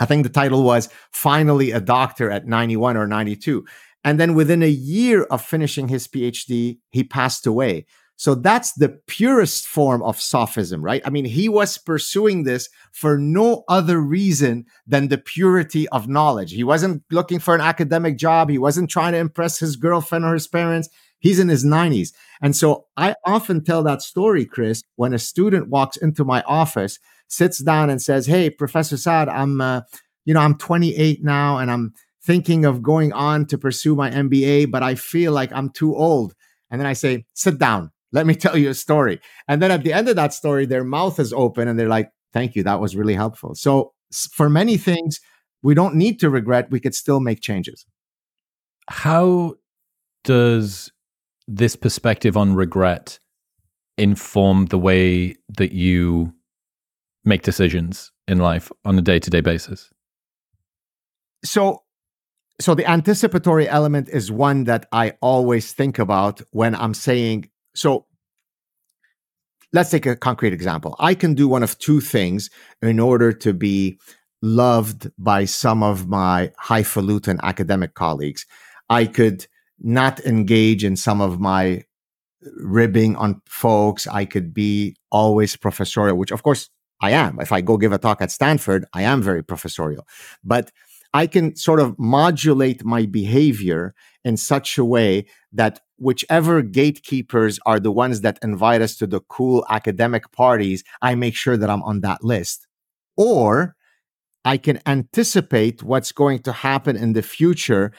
I think the title was Finally a Doctor at ninety-one or ninety-two. And then within a year of finishing his PhD, he passed away. So that's the purest form of sophism, right? I mean, he was pursuing this for no other reason than the purity of knowledge. He wasn't looking for an academic job. He wasn't trying to impress his girlfriend or his parents. He's in his nineties. And so I often tell that story, Chris, when a student walks into my office, sits down and says, hey, Professor Saad, I'm, uh, you know, I'm twenty-eight now and I'm thinking of going on to pursue my M B A, but I feel like I'm too old. And then I say, sit down. Let me tell you a story. And then at the end of that story, their mouth is open and they're like, thank you. That was really helpful. So for many things, we don't need to regret. We could still make changes. How does this perspective on regret inform the way that you make decisions in life on a day-to-day basis? So So the anticipatory element is one that I always think about when I'm saying, so let's take a concrete example. I can do one of two things in order to be loved by some of my highfalutin academic colleagues. I could not engage in some of my ribbing on folks. I could be always professorial, which of course I am. If I go give a talk at Stanford, I am very professorial. But I can sort of modulate my behavior in such a way that whichever gatekeepers are the ones that invite us to the cool academic parties, I make sure that I'm on that list. Or I can anticipate what's going to happen in the future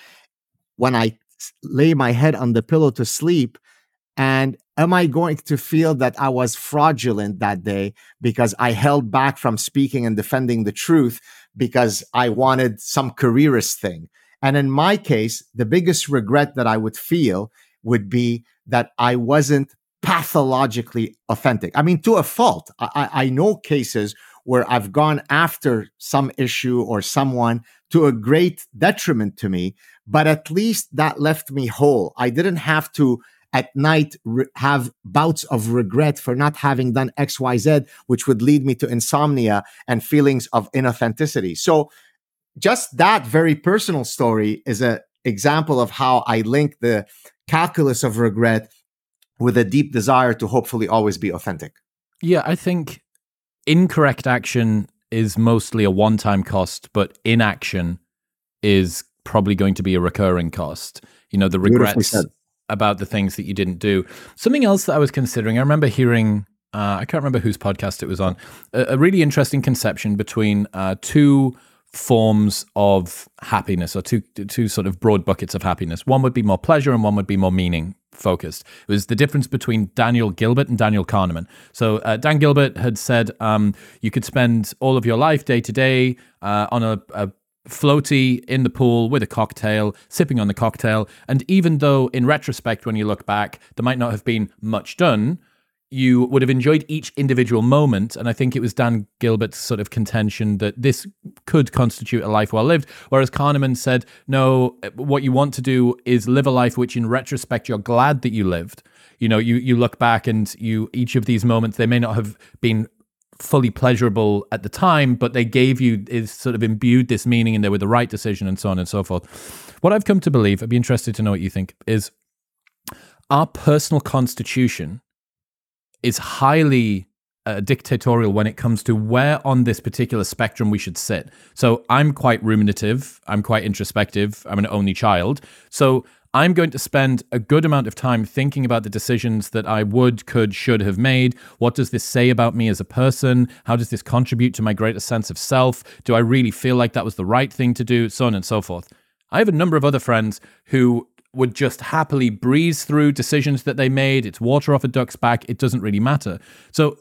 when I lay my head on the pillow to sleep. And am I going to feel that I was fraudulent that day because I held back from speaking and defending the truth because I wanted some careerist thing? And in my case, the biggest regret that I would feel would be that I wasn't pathologically authentic. I mean, to a fault. I, I know cases where I've gone after some issue or someone to a great detriment to me, but at least that left me whole. I didn't have to at night re- have bouts of regret for not having done X, Y, Z, which would lead me to insomnia and feelings of inauthenticity. So just that very personal story is an example of how I link the calculus of regret with a deep desire to hopefully always be authentic. Yeah, I think incorrect action is mostly a one-time cost, but inaction is probably going to be a recurring cost. You know, the regrets about the things that you didn't do. Something else that I was considering, I remember hearing, uh, I can't remember whose podcast it was on, a, a really interesting conception between uh, two forms of happiness, or two two sort of broad buckets of happiness. One would be more pleasure and one would be more meaning focused. It was the difference between Daniel Gilbert and Daniel Kahneman. So uh, Dan Gilbert had said um, you could spend all of your life day to day uh, on a, a floaty in the pool with a cocktail, sipping on the cocktail. And even though in retrospect, when you look back, there might not have been much done, you would have enjoyed each individual moment. And I think it was Dan Gilbert's sort of contention that this could constitute a life well lived. Whereas Kahneman said, no, what you want to do is live a life which in retrospect, you're glad that you lived. You know, you, you look back and you, each of these moments, they may not have been fully pleasurable at the time, but they gave you, is sort of imbued this meaning, and they were the right decision, and so on and so forth. What I've come to believe, I'd be interested to know what you think, is our personal constitution is highly uh, dictatorial when it comes to where on this particular spectrum we should sit. So I'm quite ruminative, I'm quite introspective, I'm an only child. So I'm going to spend a good amount of time thinking about the decisions that I would, could, should have made. What does this say about me as a person? How does this contribute to my greater sense of self? Do I really feel like that was the right thing to do? So on and so forth. I have a number of other friends who would just happily breeze through decisions that they made. It's water off a duck's back. It doesn't really matter. So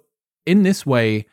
in this way,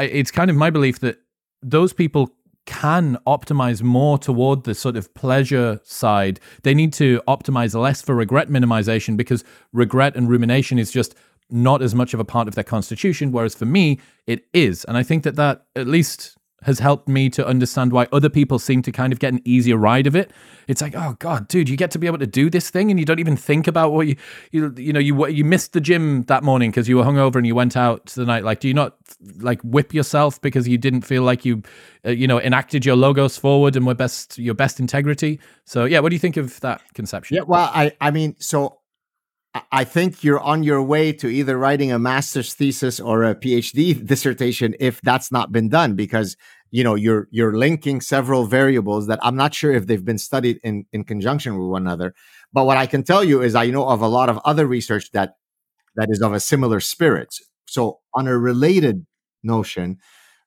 it's kind of my belief that those people can optimize more toward the sort of pleasure side. They need to optimize less for regret minimization, because regret and rumination is just not as much of a part of their constitution, whereas for me, it is. And I think that that at least has helped me to understand why other people seem to kind of get an easier ride of it. It's like, oh God, dude, you get to be able to do this thing and you don't even think about what you, you, you know, you you missed the gym that morning because you were hungover and you went out the night. Like, do you not like whip yourself because you didn't feel like you, uh, you know, enacted your logos forward and were best, your best integrity? So yeah, what do you think of that conception? Yeah, well, I, I mean, so I think you're on your way to either writing a master's thesis or a PhD dissertation if that's not been done, because you know you're you're linking several variables that I'm not sure if they've been studied in, in conjunction with one another. But what I can tell you is I know of a lot of other research that that is of a similar spirit. So on a related notion,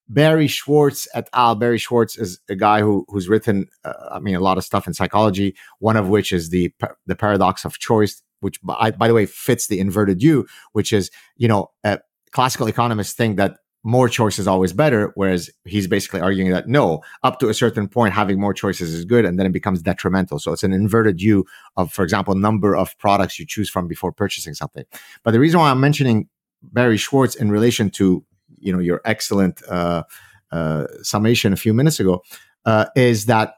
Barry Schwartz et al. Barry Schwartz is a guy who who's written, uh, I mean, a lot of stuff in psychology. One of which is the the paradox of choice, which by, by the way fits the inverted U, which is, you know, uh, classical economists think that more choice is always better, whereas he's basically arguing that no, up to a certain point, having more choices is good, and then it becomes detrimental. So it's an inverted U of, for example, number of products you choose from before purchasing something. But the reason why I'm mentioning Barry Schwartz in relation to, you know, your excellent uh, uh, summation a few minutes ago uh, is that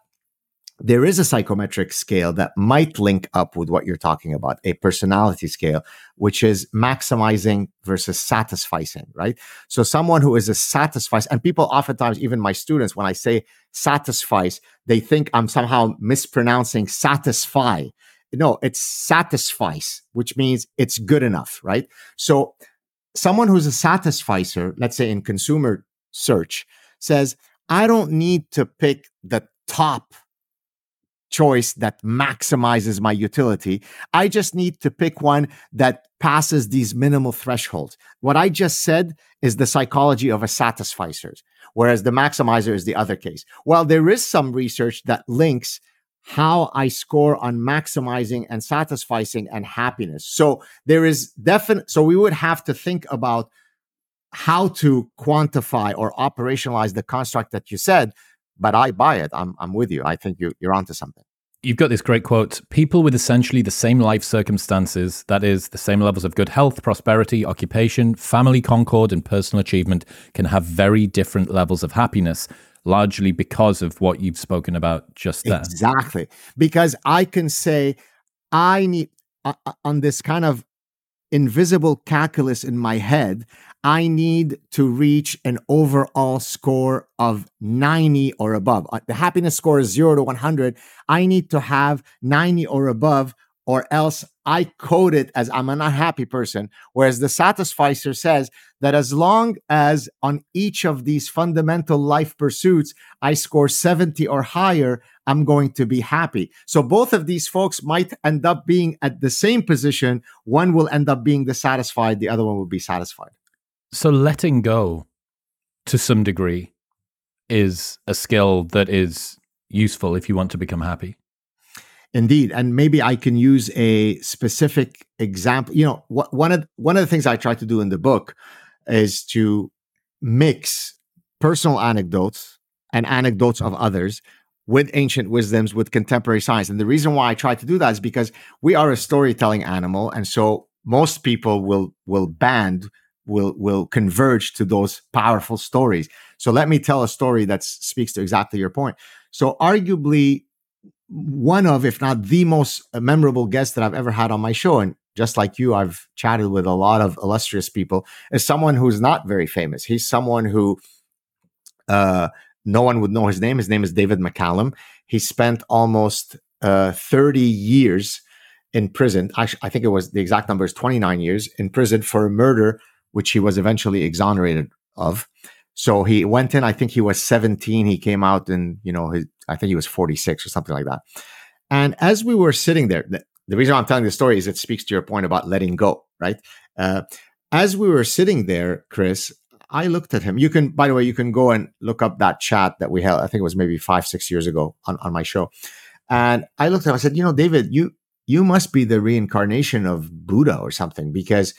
there is a psychometric scale that might link up with what you're talking about, a personality scale, which is maximizing versus satisficing, right? So someone who is a satisfice, and people oftentimes, even my students, when I say satisfice, they think I'm somehow mispronouncing satisfy. No, it's satisfice, which means it's good enough, right? So someone who's a satisficer, let's say in consumer search, says, I don't need to pick the top choice that maximizes my utility. I just need to pick one that passes these minimal thresholds. What I just said is the psychology of a satisficer, whereas the maximizer is the other case. Well, there is some research that links how I score on maximizing and satisficing and happiness. So there is definite, so we would have to think about how to quantify or operationalize the construct that you said. But I buy it. I'm I'm with you. I think you, you're onto something. You've got this great quote. People with essentially the same life circumstances, that is, the same levels of good health, prosperity, occupation, family concord, and personal achievement, can have very different levels of happiness, largely because of what you've spoken about just there. Exactly. Because I can say, I need, uh, on this kind of invisible calculus in my head, I need to reach an overall score of ninety or above. The happiness score is zero to one hundred. I need to have ninety or above, or else I code it as I'm an unhappy person. Whereas the satisficer says that as long as on each of these fundamental life pursuits, I score seventy or higher, I'm going to be happy. So both of these folks might end up being at the same position. One will end up being dissatisfied. The other one will be satisfied. So letting go to some degree is a skill that is useful if you want to become happy. Indeed. And maybe I can use a specific example. You know, wh- one of one of the things I try to do in the book is to mix personal anecdotes and anecdotes of others with ancient wisdoms, with contemporary science. And the reason why I try to do that is because we are a storytelling animal. And so most people will will band, will will converge to those powerful stories. So let me tell a story that speaks to exactly your point. So arguably, one of, if not the most memorable guest that I've ever had on my show, and just like you, I've chatted with a lot of illustrious people, is someone who's not very famous. He's someone who uh, no one would know his name. His name is David McCallum. He spent almost uh, thirty years in prison. I, I think it was the exact number is twenty-nine years in prison for a murder, which he was eventually exonerated of. So he went in, I think he was seventeen. He came out and, you know, his, I think he was forty-six or something like that. And as we were sitting there, the, the reason I'm telling this story is it speaks to your point about letting go, right? Uh, as we were sitting there, Chris, I looked at him. You can, by the way, you can go and look up that chat that we had. I think it was maybe five, six years ago on, on my show. And I looked at him, I said, you know, David, you, you must be the reincarnation of Buddha or something, because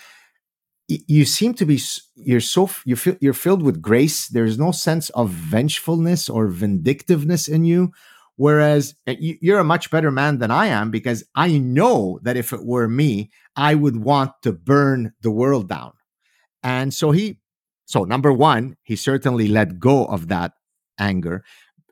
you seem to be, you're so, you feel, you're filled with grace. There's no sense of vengefulness or vindictiveness in you. Whereas you're a much better man than I am, because I know that if it were me, I would want to burn the world down. And so he, so number one, he certainly let go of that anger,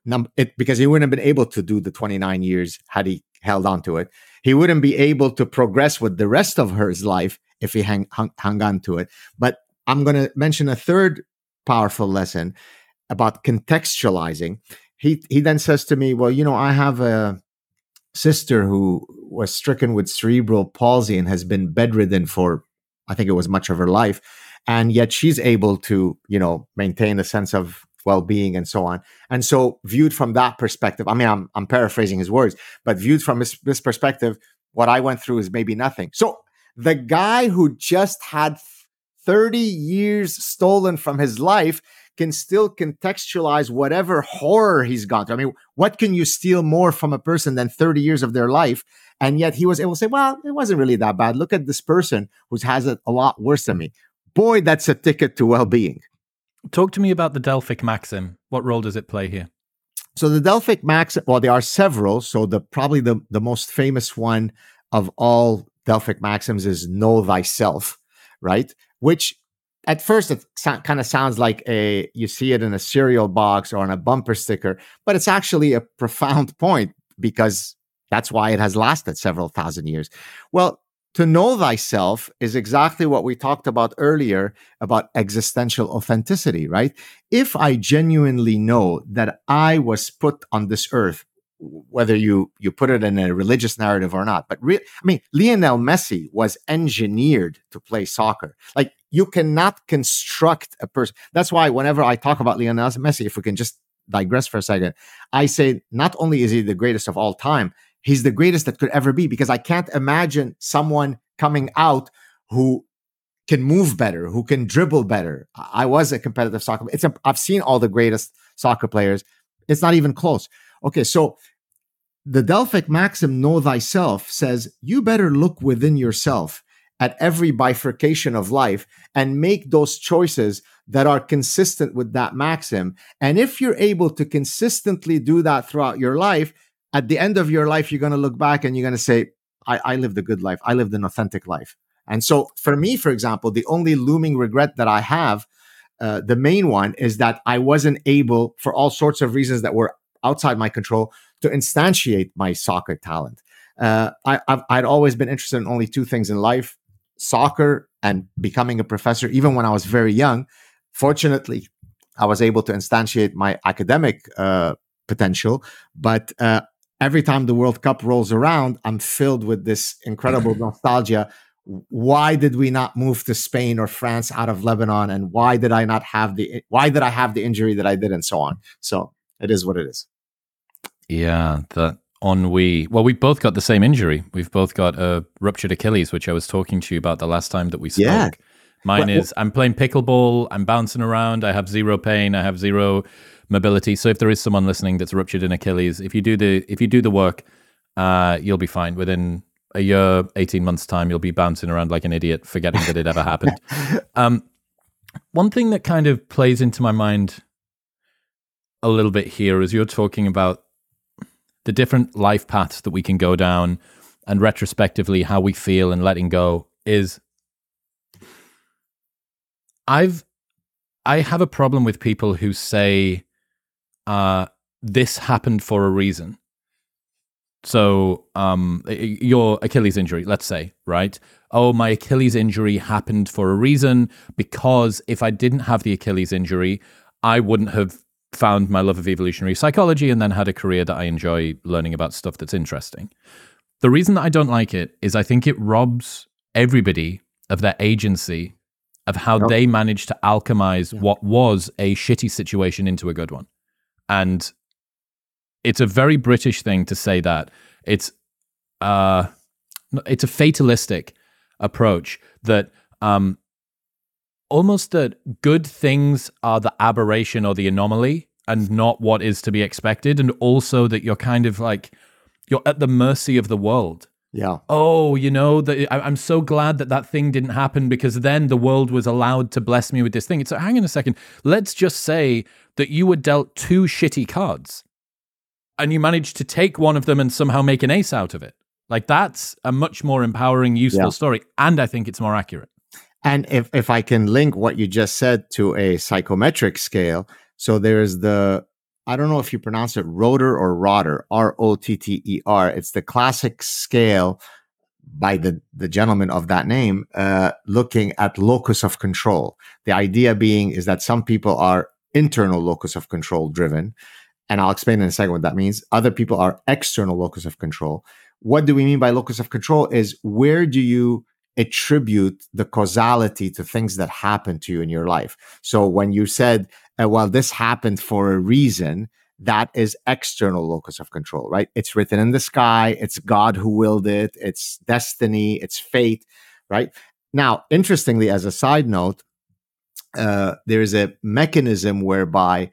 Num- it, because he wouldn't have been able to do the twenty-nine years had he held on to it. He wouldn't be able to progress with the rest of his life if he hang, hung, hung on to it. But I'm going to mention a third powerful lesson about contextualizing. He he then says to me, well, you know, I have a sister who was stricken with cerebral palsy and has been bedridden for, I think it was much of her life. And yet she's able to, you know, maintain a sense of well-being and so on. And so viewed from that perspective, I mean, I'm, I'm paraphrasing his words, but viewed from his, this perspective, what I went through is maybe nothing. So the guy who just had thirty years stolen from his life can still contextualize whatever horror he's gone through. I mean, what can you steal more from a person than thirty years of their life? And yet he was able to say, well, it wasn't really that bad. Look at this person who has it a lot worse than me. Boy, that's a ticket to well-being. Talk to me about the Delphic maxim. What role does it play here? So the Delphic maxim, well, there are several. So the probably the, the most famous one of all Delphic maxims is know thyself, right? Which at first it so- kind of sounds like a, you see it in a cereal box or on a bumper sticker, but it's actually a profound point, because that's why it has lasted several thousand years. Well, to know thyself is exactly what we talked about earlier about existential authenticity, right? If I genuinely know that I was put on this earth, whether you, you put it in a religious narrative or not. But re- I mean, Lionel Messi was engineered to play soccer. Like, you cannot construct a person. That's why whenever I talk about Lionel Messi, if we can just digress for a second, I say not only is he the greatest of all time, he's the greatest that could ever be, because I can't imagine someone coming out who can move better, who can dribble better. I was a competitive soccer player. It's a, I've seen all the greatest soccer players. It's not even close. Okay, so the Delphic maxim, know thyself, says you better look within yourself at every bifurcation of life and make those choices that are consistent with that maxim. And if you're able to consistently do that throughout your life, at the end of your life, you're going to look back and you're going to say, I, I lived a good life. I lived an authentic life. And so for me, for example, the only looming regret that I have, uh, the main one, is that I wasn't able, for all sorts of reasons that were outside my control, to instantiate my soccer talent. Uh, I, I've, I'd always been interested in only two things in life, soccer and becoming a professor, even when I was very young, fortunately, I was able to instantiate my academic uh, potential. But uh, every time the World Cup rolls around, I'm filled with this incredible nostalgia. Why did we not move to Spain or France out of Lebanon? And why did I not have the, why did I have the injury that I did, and so on? So it is what it is. Yeah, that ennui. Well, we both got the same injury. We've both got a ruptured Achilles, which I was talking to you about the last time that we spoke. Yeah. Mine well, is, I'm playing pickleball, I'm bouncing around, I have zero pain, I have zero mobility. So if there is someone listening that's ruptured in Achilles, if you do the if you do the work, uh, you'll be fine. Within a year, eighteen months' time, you'll be bouncing around like an idiot, forgetting that it ever happened. Um, one thing that kind of plays into my mind a little bit here is you're talking about the different life paths that we can go down, and retrospectively how we feel and letting go is... I've, I have a problem with people who say, uh, this happened for a reason. So, um, your Achilles injury, let's say, right? Oh, my Achilles injury happened for a reason, because if I didn't have the Achilles injury, I wouldn't have found my love of evolutionary psychology and then had a career that I enjoy learning about stuff that's interesting. The reason that I don't like it is I think it robs everybody of their agency of how they managed to alchemize yeah. what was a shitty situation into a good one. And it's a very British thing to say that. It's uh, it's a fatalistic approach that um, almost that good things are the aberration or the anomaly and not what is to be expected. And also that you're kind of like, you're at the mercy of the world. Yeah. Oh, you know, the, I, I'm so glad that that thing didn't happen, because then the world was allowed to bless me with this thing. It's like, hang on a second. Let's just say that you were dealt two shitty cards and you managed to take one of them and somehow make an ace out of it. Like, that's a much more empowering, useful yeah. story. And I think it's more accurate. And if, if I can link what you just said to a psychometric scale, so there's the... I don't know if you pronounce it Rotter or Rotter, R O T T E R. It's the classic scale by the, the gentleman of that name, uh, looking at locus of control. The idea being is that some people are internal locus of control driven, and I'll explain in a second what that means. Other people are external locus of control. What do we mean by locus of control is where do you attribute the causality to things that happen to you in your life. So when you said, uh, well, this happened for a reason, that is external locus of control, right? It's written in the sky. It's God who willed it. It's destiny. It's fate, right? Now, interestingly, as a side note, uh, there is a mechanism whereby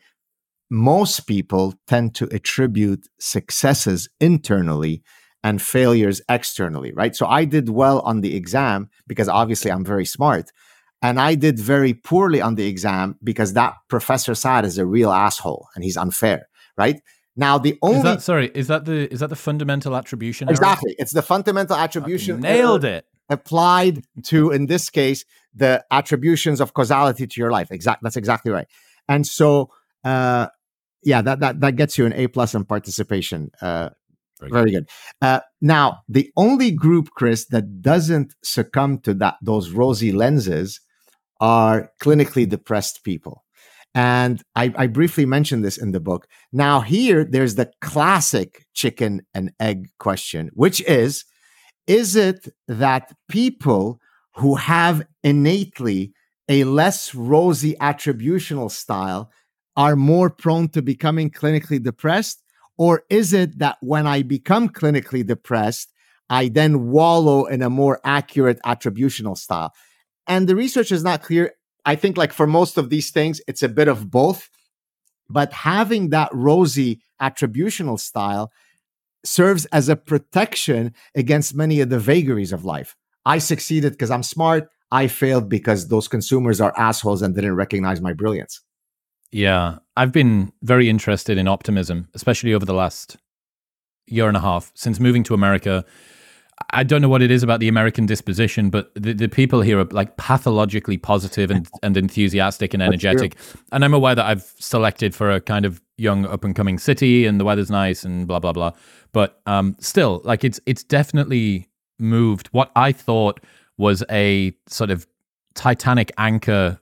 most people tend to attribute successes internally and failures externally, right? So I did well on the exam because obviously I'm very smart. And I did very poorly on the exam because that Professor Saad is a real asshole and he's unfair, right? Now, the only... Is that, sorry, is that the is that the fundamental attribution error? Exactly. It's the fundamental attribution... Okay, nailed it. Applied to, in this case, the attributions of causality to your life. Exact. That's exactly right. And so, uh, yeah, that, that, that gets you an A plus in participation. Uh Very good. Very good. Uh, now, the only group, Chris, that doesn't succumb to that those rosy lenses are clinically depressed people. And I, I briefly mentioned this in the book. Now, here, there's the classic chicken and egg question, which is, is it that people who have innately a less rosy attributional style are more prone to becoming clinically depressed? Or is it that when I become clinically depressed, I then wallow in a more accurate attributional style? And the research is not clear. I think, like for most of these things, it's a bit of both. But having that rosy attributional style serves as a protection against many of the vagaries of life. I succeeded because I'm smart. I failed because those consumers are assholes and didn't recognize my brilliance. Yeah, I've been very interested in optimism, especially over the last year and a half since moving to America. I don't know what it is about the American disposition, but the, the people here are like pathologically positive and, and enthusiastic and energetic. And I'm aware that I've selected for a kind of young up and coming city and the weather's nice and blah, blah, blah. But um, still, like it's it's definitely moved what I thought was a sort of Titanic anchor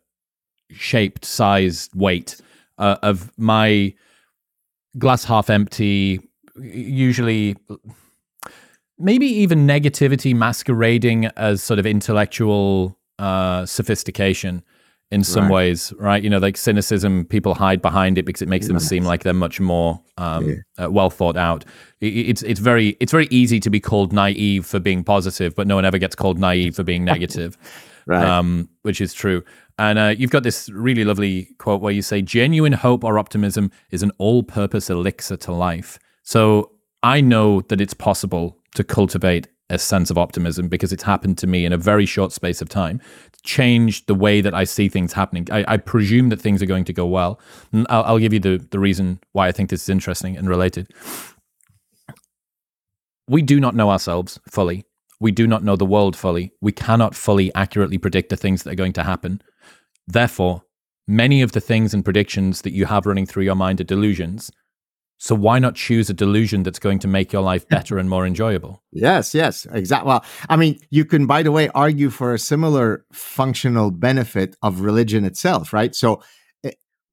shaped size weight uh, of my glass half empty, usually maybe even negativity masquerading as sort of intellectual uh, sophistication in some right. ways, right? You know, like cynicism, people hide behind it because it makes yeah. them seem like they're much more um, yeah. uh, well thought out. It, it's it's very it's very easy to be called naive for being positive, but no one ever gets called naive for being negative, right. um, which is true. And uh, you've got this really lovely quote where you say, "Genuine hope or optimism is an all-purpose elixir to life." So I know that it's possible to cultivate a sense of optimism because it's happened to me in a very short space of time, changed the way that I see things happening. I, I presume that things are going to go well. And I'll, I'll give you the, the reason why I think this is interesting and related. We do not know ourselves fully. We do not know the world fully. We cannot fully accurately predict the things that are going to happen. Therefore, many of the things and predictions that you have running through your mind are delusions. So why not choose a delusion that's going to make your life better and more enjoyable? Yes, yes, exactly. Well, I mean, you can, by the way, argue for a similar functional benefit of religion itself, right? So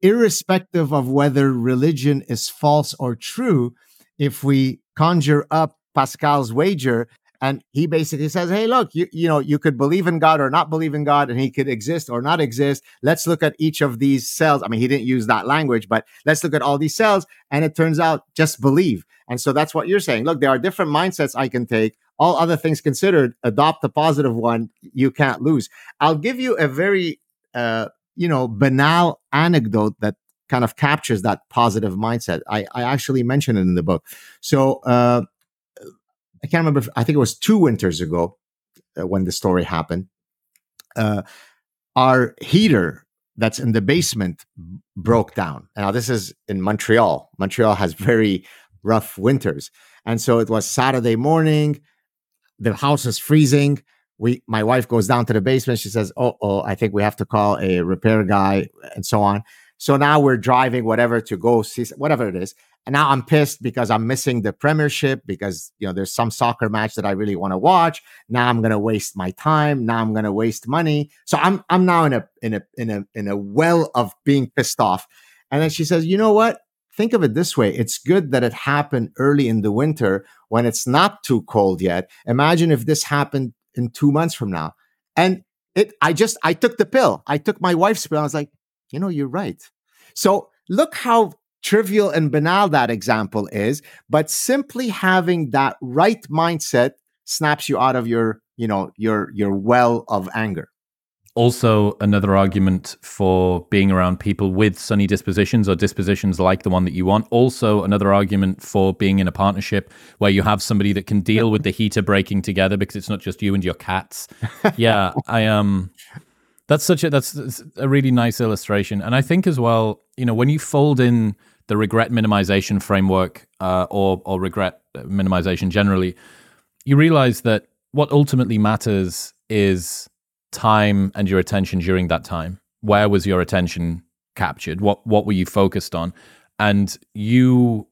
irrespective of whether religion is false or true, if we conjure up Pascal's wager, and he basically says, hey, look, you, you know, you could believe in God or not believe in God, and he could exist or not exist. Let's look at each of these cells. I mean, he didn't use that language, but let's look at all these cells. And it turns out, just believe. And so that's what you're saying. Look, there are different mindsets I can take. All other things considered, adopt the positive one. You can't lose. I'll give you a very, uh, you know, banal anecdote that kind of captures that positive mindset. I, I actually mentioned it in the book. So, uh, I can't remember. If, I think it was two winters ago uh, when the story happened. Uh, our heater that's in the basement b- broke down. Now, this is in Montreal. Montreal has very rough winters. And so it was Saturday morning. The house is freezing. We, my wife goes down to the basement. She says, oh, oh, I think we have to call a repair guy and so on. So now we're driving, whatever, to go see, whatever it is. And now I'm pissed because I'm missing the premiership because, you know, there's some soccer match that I really want to watch. Now I'm going to waste my time. Now I'm going to waste money. So I'm I'm now in a in a in a in a well of being pissed off. And then she says, you know what? Think of it this way. It's good that it happened early in the winter when it's not too cold yet. Imagine if this happened in two months from now. And it I just I took the pill. I took my wife's pill. I was like, you know, you're right. So look how trivial and banal that example is, but simply having that right mindset snaps you out of your, you know, your your well of anger. Also, another argument for being around people with sunny dispositions or dispositions like the one that you want. Also, another argument for being in a partnership where you have somebody that can deal with the heater breaking together because it's not just you and your cats. Yeah, I um. That's such a that's, that's a really nice illustration. And I think as well, you know, when you fold in the regret minimization framework uh, or or regret minimization generally, you realize that what ultimately matters is time and your attention during that time. Where was your attention captured? What what were you focused on? And you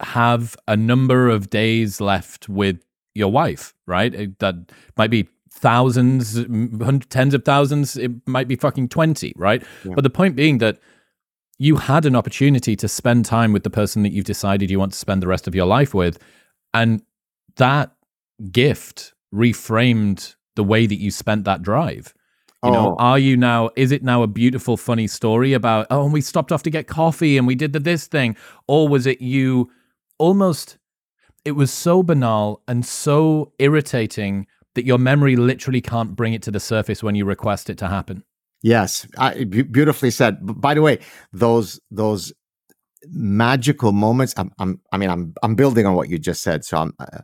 have a number of days left with your wife, right? That might be thousands, hundreds, tens of thousands, it might be fucking twenty, right? Yeah. But the point being that you had an opportunity to spend time with the person that you've decided you want to spend the rest of your life with. And that gift reframed the way that you spent that drive. You oh. know, are you now, is it now a beautiful, funny story about, oh, and we stopped off to get coffee and we did the, this thing? Or was it you almost, it was so banal and so irritating that your memory literally can't bring it to the surface when you request it to happen. Yes, I, b- beautifully said. B- by the way, those those magical moments. I'm, I'm, I mean, I'm I'm building on what you just said. So I'm, uh,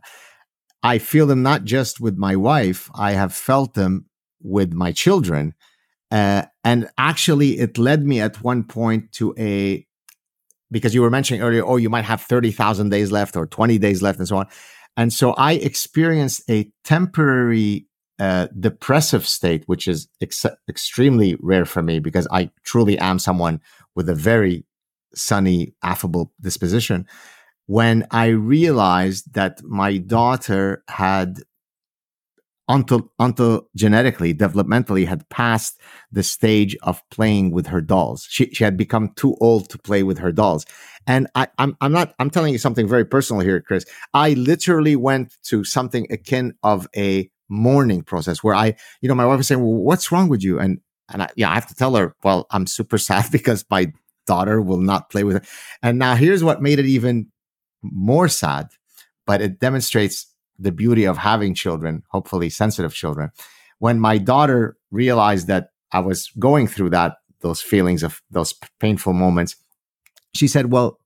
I feel them not just with my wife. I have felt them with my children, uh, and actually, it led me at one point to a because you were mentioning earlier. Oh, you might have thirty thousand days left or twenty days left, and so on. And so I experienced a temporary uh, depressive state, which is ex- extremely rare for me because I truly am someone with a very sunny, affable disposition. When I realized that my daughter had onto, ontogenetically, developmentally, had passed the stage of playing with her dolls. She she had become too old to play with her dolls. And I, I'm I'm not I'm telling you something very personal here, Chris. I literally went to something akin of a mourning process where I, you know, my wife was saying, "Well, what's wrong with you?" And and I, yeah, I have to tell her, "Well, I'm super sad because my daughter will not play with her." And now here's what made it even more sad, but it demonstrates the beauty of having children, hopefully sensitive children. When my daughter realized that I was going through that, those feelings of those painful moments, she said, "Well,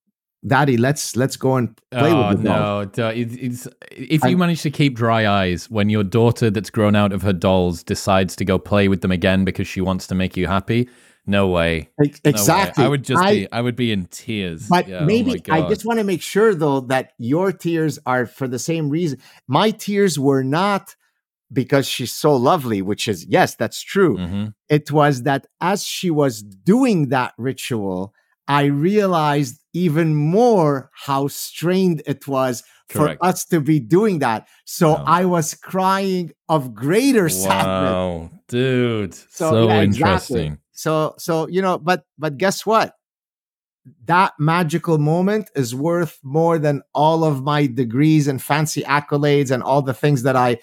Daddy, let's let's go and play oh, with the dolls." No, it's, it's, if you I, manage to keep dry eyes when your daughter that's grown out of her dolls decides to go play with them again because she wants to make you happy, no way. Exactly. No way. I would just I, be, I would be in tears. But yeah, maybe oh I just want to make sure though that your tears are for the same reason. My tears were not because she's so lovely, which is, yes, that's true. Mm-hmm. It was that as she was doing that ritual, I realized even more how strained it was Correct. for us to be doing that. So wow. I was crying of greater sadness. Wow, dude. So, so yeah, interesting. Exactly. So, so you know, but but guess what? That magical moment is worth more than all of my degrees and fancy accolades and all the things that I,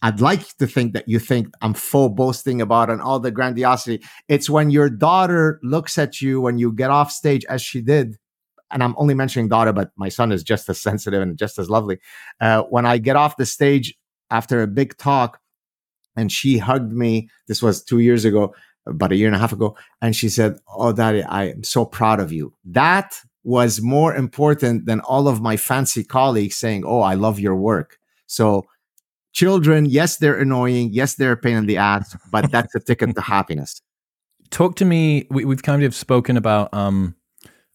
I'd like to think that you think I'm faux boasting about and all the grandiosity. It's when your daughter looks at you when you get off stage as she did, and I'm only mentioning daughter, but my son is just as sensitive and just as lovely. Uh, when I get off the stage after a big talk and she hugged me, this was two years ago, about a year and a half ago, and she said, "Oh, Daddy, I am so proud of you." That was more important than all of my fancy colleagues saying, "Oh, I love your work." So children, yes, they're annoying. Yes, they're a pain in the ass, but that's a ticket to happiness. Talk to me. We, we've kind of spoken about um,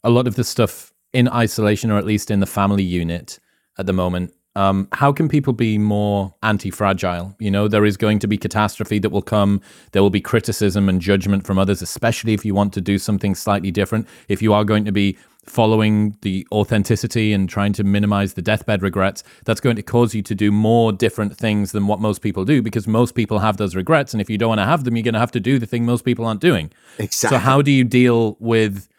a lot of the stuff in isolation, or at least in the family unit at the moment. Um, how can people be more anti-fragile? You know, there is going to be catastrophe that will come. There will be criticism and judgment from others, especially if you want to do something slightly different. If you are going to be following the authenticity and trying to minimize the deathbed regrets, that's going to cause you to do more different things than what most people do, because most people have those regrets. And if you don't want to have them, you're going to have to do the thing most people aren't doing. Exactly. So how do you deal with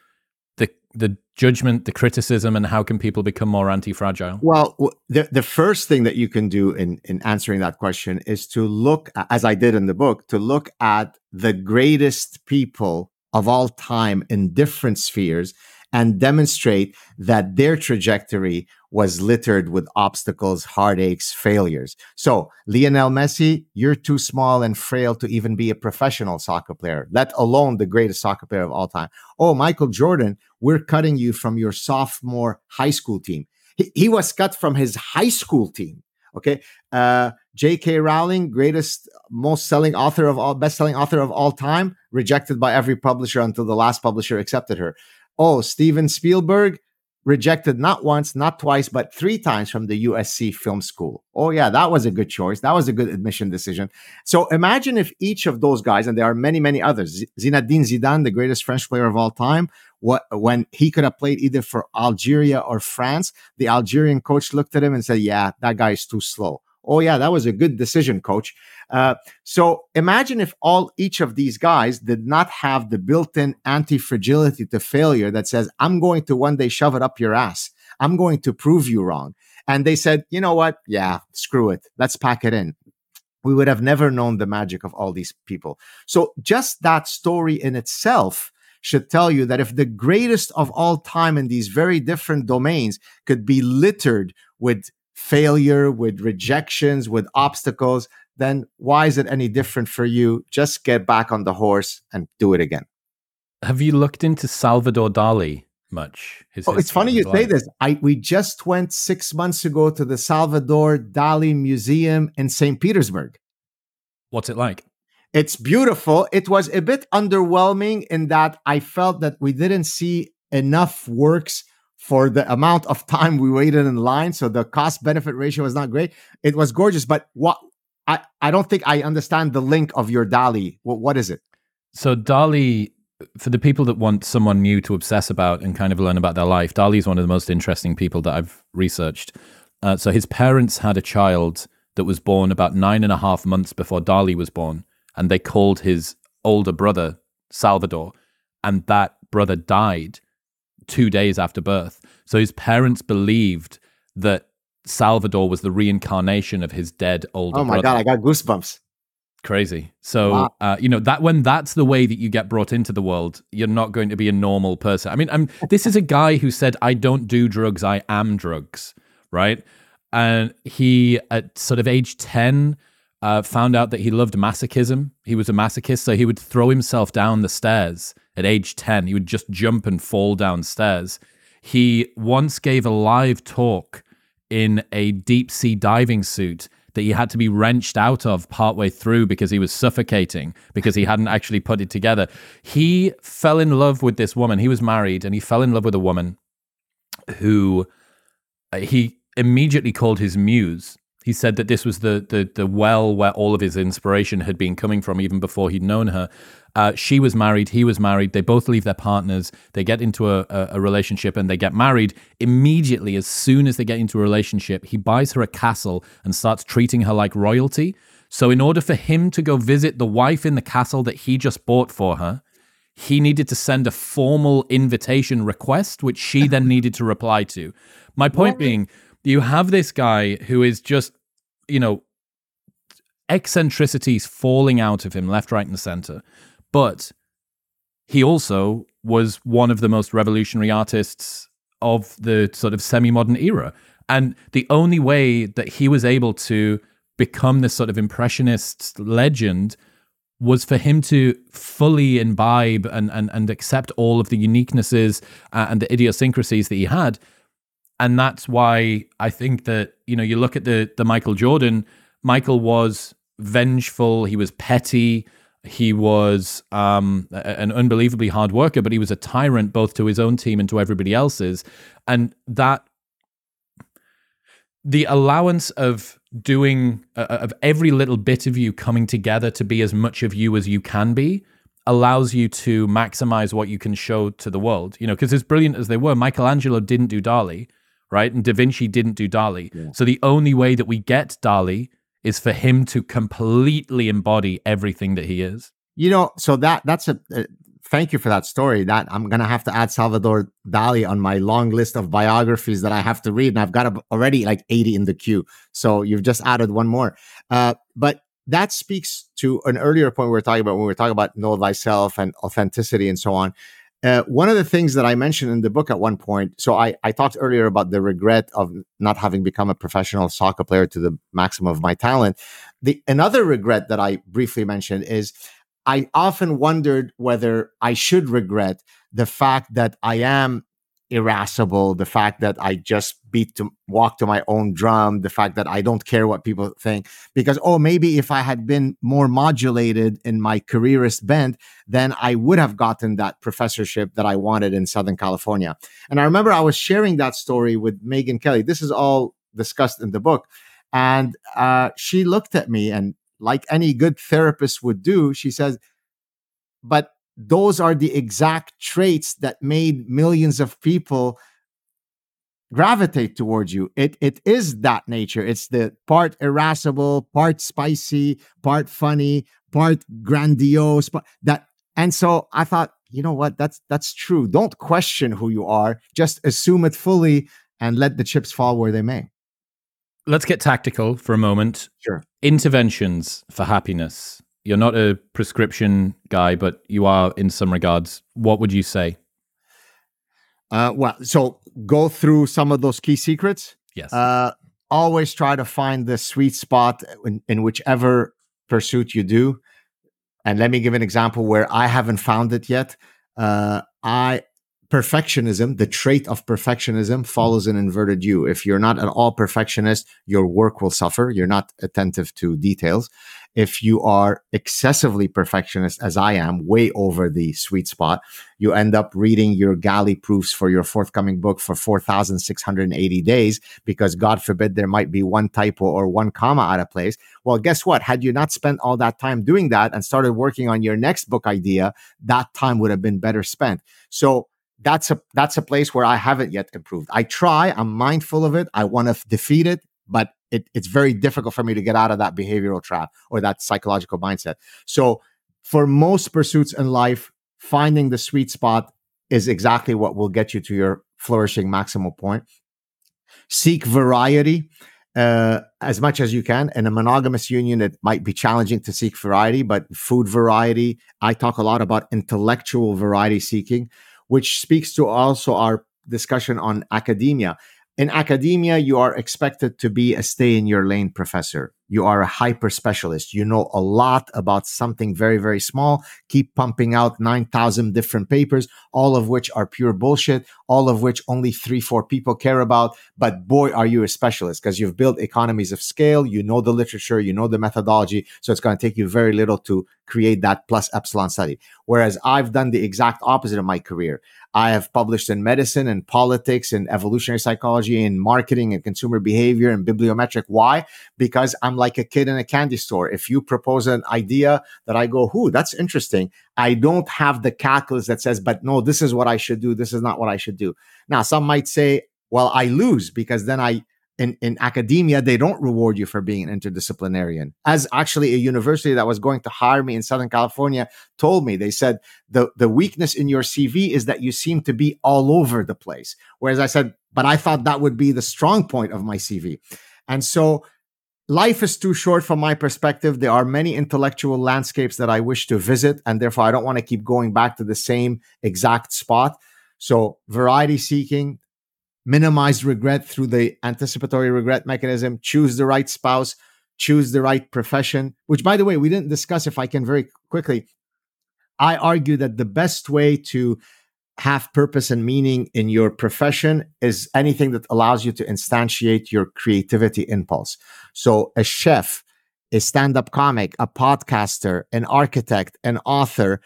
the the judgment, the criticism, and how can people become more anti-fragile? Well, the the first thing that you can do in, in answering that question is to look, as I did in the book, to look at the greatest people of all time in different spheres and demonstrate that their trajectory was littered with obstacles, heartaches, failures. So, Lionel Messi, you're too small and frail to even be a professional soccer player, let alone the greatest soccer player of all time. Oh, Michael Jordan, we're cutting you from your sophomore high school team. He, he was cut from his high school team. Okay. Uh, J K. Rowling, greatest, most selling author of all, best selling author of all time, rejected by every publisher until the last publisher accepted her. Oh, Steven Spielberg, rejected not once, not twice, but three times from the U S C Film School. Oh, yeah, that was a good choice. That was a good admission decision. So imagine if each of those guys, and there are many, many others, Zinedine Zidane, the greatest French player of all time, what, when he could have played either for Algeria or France, the Algerian coach looked at him and said, "Yeah, that guy is too slow." Oh, yeah, that was a good decision, coach. Uh, so imagine if all each of these guys did not have the built-in anti-fragility to failure that says, "I'm going to one day shove it up your ass. I'm going to prove you wrong." And they said, "You know what? Yeah, screw it. Let's pack it in." We would have never known the magic of all these people. So just that story in itself should tell you that if the greatest of all time in these very different domains could be littered with failure, with rejections, with obstacles, then why is it any different for you? Just get back on the horse and do it again. Have you looked into Salvador Dali much? His oh, it's funny you life. say this. I, we just went six months ago to the Salvador Dali Museum in Saint Petersburg. What's it like? It's beautiful. It was a bit underwhelming in that I felt that we didn't see enough works for the amount of time we waited in line. So the cost benefit ratio was not great. It was gorgeous, but what I, I don't think I understand the link of your Dali. What, what is it? So Dali, for the people that want someone new to obsess about and kind of learn about their life, Dali is one of the most interesting people that I've researched. Uh, so his parents had a child that was born about nine and a half months before Dali was born, and they called his older brother Salvador, and that brother died two days after birth. So his parents believed that Salvador was the reincarnation of his dead older brother. Oh my brother. God, I got goosebumps. Crazy. So, wow. uh, you know, that when that's the way that you get brought into the world, you're not going to be a normal person. I mean, I'm, this is a guy who said, I don't do drugs, I am drugs, right? And he, at sort of age ten, uh, found out that he loved masochism. He was a masochist, so he would throw himself down the stairs at age ten. He would just jump and fall downstairs. He once gave a live talk in a deep-sea diving suit that he had to be wrenched out of partway through because he was suffocating, because he hadn't actually put it together. He fell in love with this woman. He was married, and he fell in love with a woman who he immediately called his muse. He said that this was the the, the well where all of his inspiration had been coming from even before he'd known her. Uh, she was married, he was married, they both leave their partners, they get into a, a, a relationship and they get married. Immediately, as soon as they get into a relationship, he buys her a castle and starts treating her like royalty. So in order for him to go visit the wife in the castle that he just bought for her, he needed to send a formal invitation request, which she then needed to reply to. My point being, you have this guy who is just, you know, eccentricities falling out of him left, right, and center. But he also was one of the most revolutionary artists of the sort of semi-modern era. And the only way that he was able to become this sort of impressionist legend was for him to fully imbibe and and, and accept all of the uniquenesses and the idiosyncrasies that he had. And that's why I think that, you know, you look at the the Michael Jordan, Michael was vengeful, he was petty, he was um, an unbelievably hard worker, but he was a tyrant both to his own team and to everybody else's. And that, the allowance of doing, uh, of every little bit of you coming together to be as much of you as you can be, allows you to maximize what you can show to the world. You know, because as brilliant as they were, Michelangelo didn't do Dali, right? And Da Vinci didn't do Dali. Yeah. So the only way that we get Dali is for him to completely embody everything that he is. You know, so that that's a, uh, thank you for that story. That I'm going to have to add Salvador Dali on my long list of biographies that I have to read. And I've got a, already like eighty in the queue. So you've just added one more. Uh, but that speaks to an earlier point we were talking about when we were talking about know thyself and authenticity and so on. Uh, one of the things that I mentioned in the book at one point, so I, I talked earlier about the regret of not having become a professional soccer player to the maximum of my talent. The another regret that I briefly mentioned is I often wondered whether I should regret the fact that I am irascible, the fact that I just beat to walk to my own drum, the fact that I don't care what people think, because, oh, maybe if I had been more modulated in my careerist bent, then I would have gotten that professorship that I wanted in Southern California. And I remember I was sharing that story with Megan Kelly. This is all discussed in the book. And uh, she looked at me and, like any good therapist would do, she says, but those are the exact traits that made millions of people gravitate towards you. It it is that nature. It's the part irascible, part spicy, part funny, part grandiose. But that, and so I thought, you know what? That's that's true. Don't question who you are. Just assume it fully and let the chips fall where they may. Let's get tactical for a moment. Sure. Interventions for happiness. You're not a prescription guy, but you are in some regards. What would you say? Uh, well, so go through some of those key secrets. Yes. Uh, always try to find the sweet spot in, in whichever pursuit you do. And let me give an example where I haven't found it yet. Uh, I perfectionism, the trait of perfectionism, follows an inverted U. If you're not at all perfectionist, your work will suffer. You're not attentive to details. If you are excessively perfectionist, as I am, way over the sweet spot, you end up reading your galley proofs for your forthcoming book for four thousand six hundred eighty days because, God forbid, there might be one typo or one comma out of place. Well, guess what? Had you not spent all that time doing that and started working on your next book idea, that time would have been better spent. So that's a that's a place where I haven't yet improved. I try. I'm mindful of it. I want to f- defeat it, but it, it's very difficult for me to get out of that behavioral trap or that psychological mindset. So for most pursuits in life, finding the sweet spot is exactly what will get you to your flourishing maximal point. Seek variety uh, as much as you can. In a monogamous union, it might be challenging to seek variety, but food variety, I talk a lot about intellectual variety seeking, which speaks to also our discussion on academia. In academia, you are expected to be a stay-in-your-lane professor. You are a hyper-specialist. You know a lot about something very, very small. Keep pumping out nine thousand different papers, all of which are pure bullshit, all of which only three, four people care about. But boy, are you a specialist, because you've built economies of scale. You know the literature. You know the methodology. So it's going to take you very little to create that plus epsilon study. Whereas I've done the exact opposite of my career. I have published in medicine and politics and evolutionary psychology and marketing and consumer behavior and bibliometric. Why? Because I'm like a kid in a candy store. If you propose an idea that I go, ooh, that's interesting, I don't have the calculus that says, but no, this is what I should do. This is not what I should do. Now, some might say, well, I lose, because then I, in, in academia, they don't reward you for being an interdisciplinarian. As actually a university that was going to hire me in Southern California told me, they said, the, the weakness in your C V is that you seem to be all over the place. Whereas I said, but I thought that would be the strong point of my C V. And so life is too short from my perspective. There are many intellectual landscapes that I wish to visit, and therefore I don't want to keep going back to the same exact spot. So variety seeking, minimize regret through the anticipatory regret mechanism, choose the right spouse, choose the right profession, which, by the way, we didn't discuss. If I can very quickly, I argue that the best way to have purpose and meaning in your profession is anything that allows you to instantiate your creativity impulse. So a chef, a stand-up comic, a podcaster, an architect, an author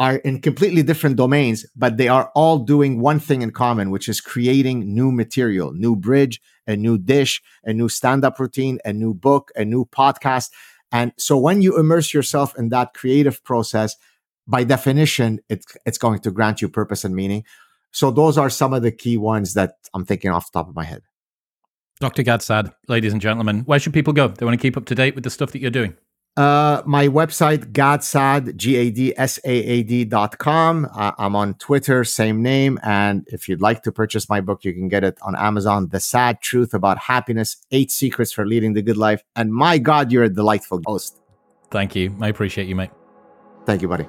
are in completely different domains, but they are all doing one thing in common, which is creating new material, new bridge, a new dish, a new stand-up routine, a new book, a new podcast. And so when you immerse yourself in that creative process, by definition, it, it's going to grant you purpose and meaning. So those are some of the key ones that I'm thinking off the top of my head. Doctor Gad Saad, ladies and gentlemen, where should people go? They want to keep up to date with the stuff that you're doing. Uh, my website, Gadsaad, G A D S A A D dot com. Uh, I'm on Twitter, same name. And if you'd like to purchase my book, you can get it on Amazon, The Sad Truth About Happiness, Eight Secrets for Leading the Good Life. And my God, you're a delightful host. Thank you. I appreciate you, mate. Thank you, buddy.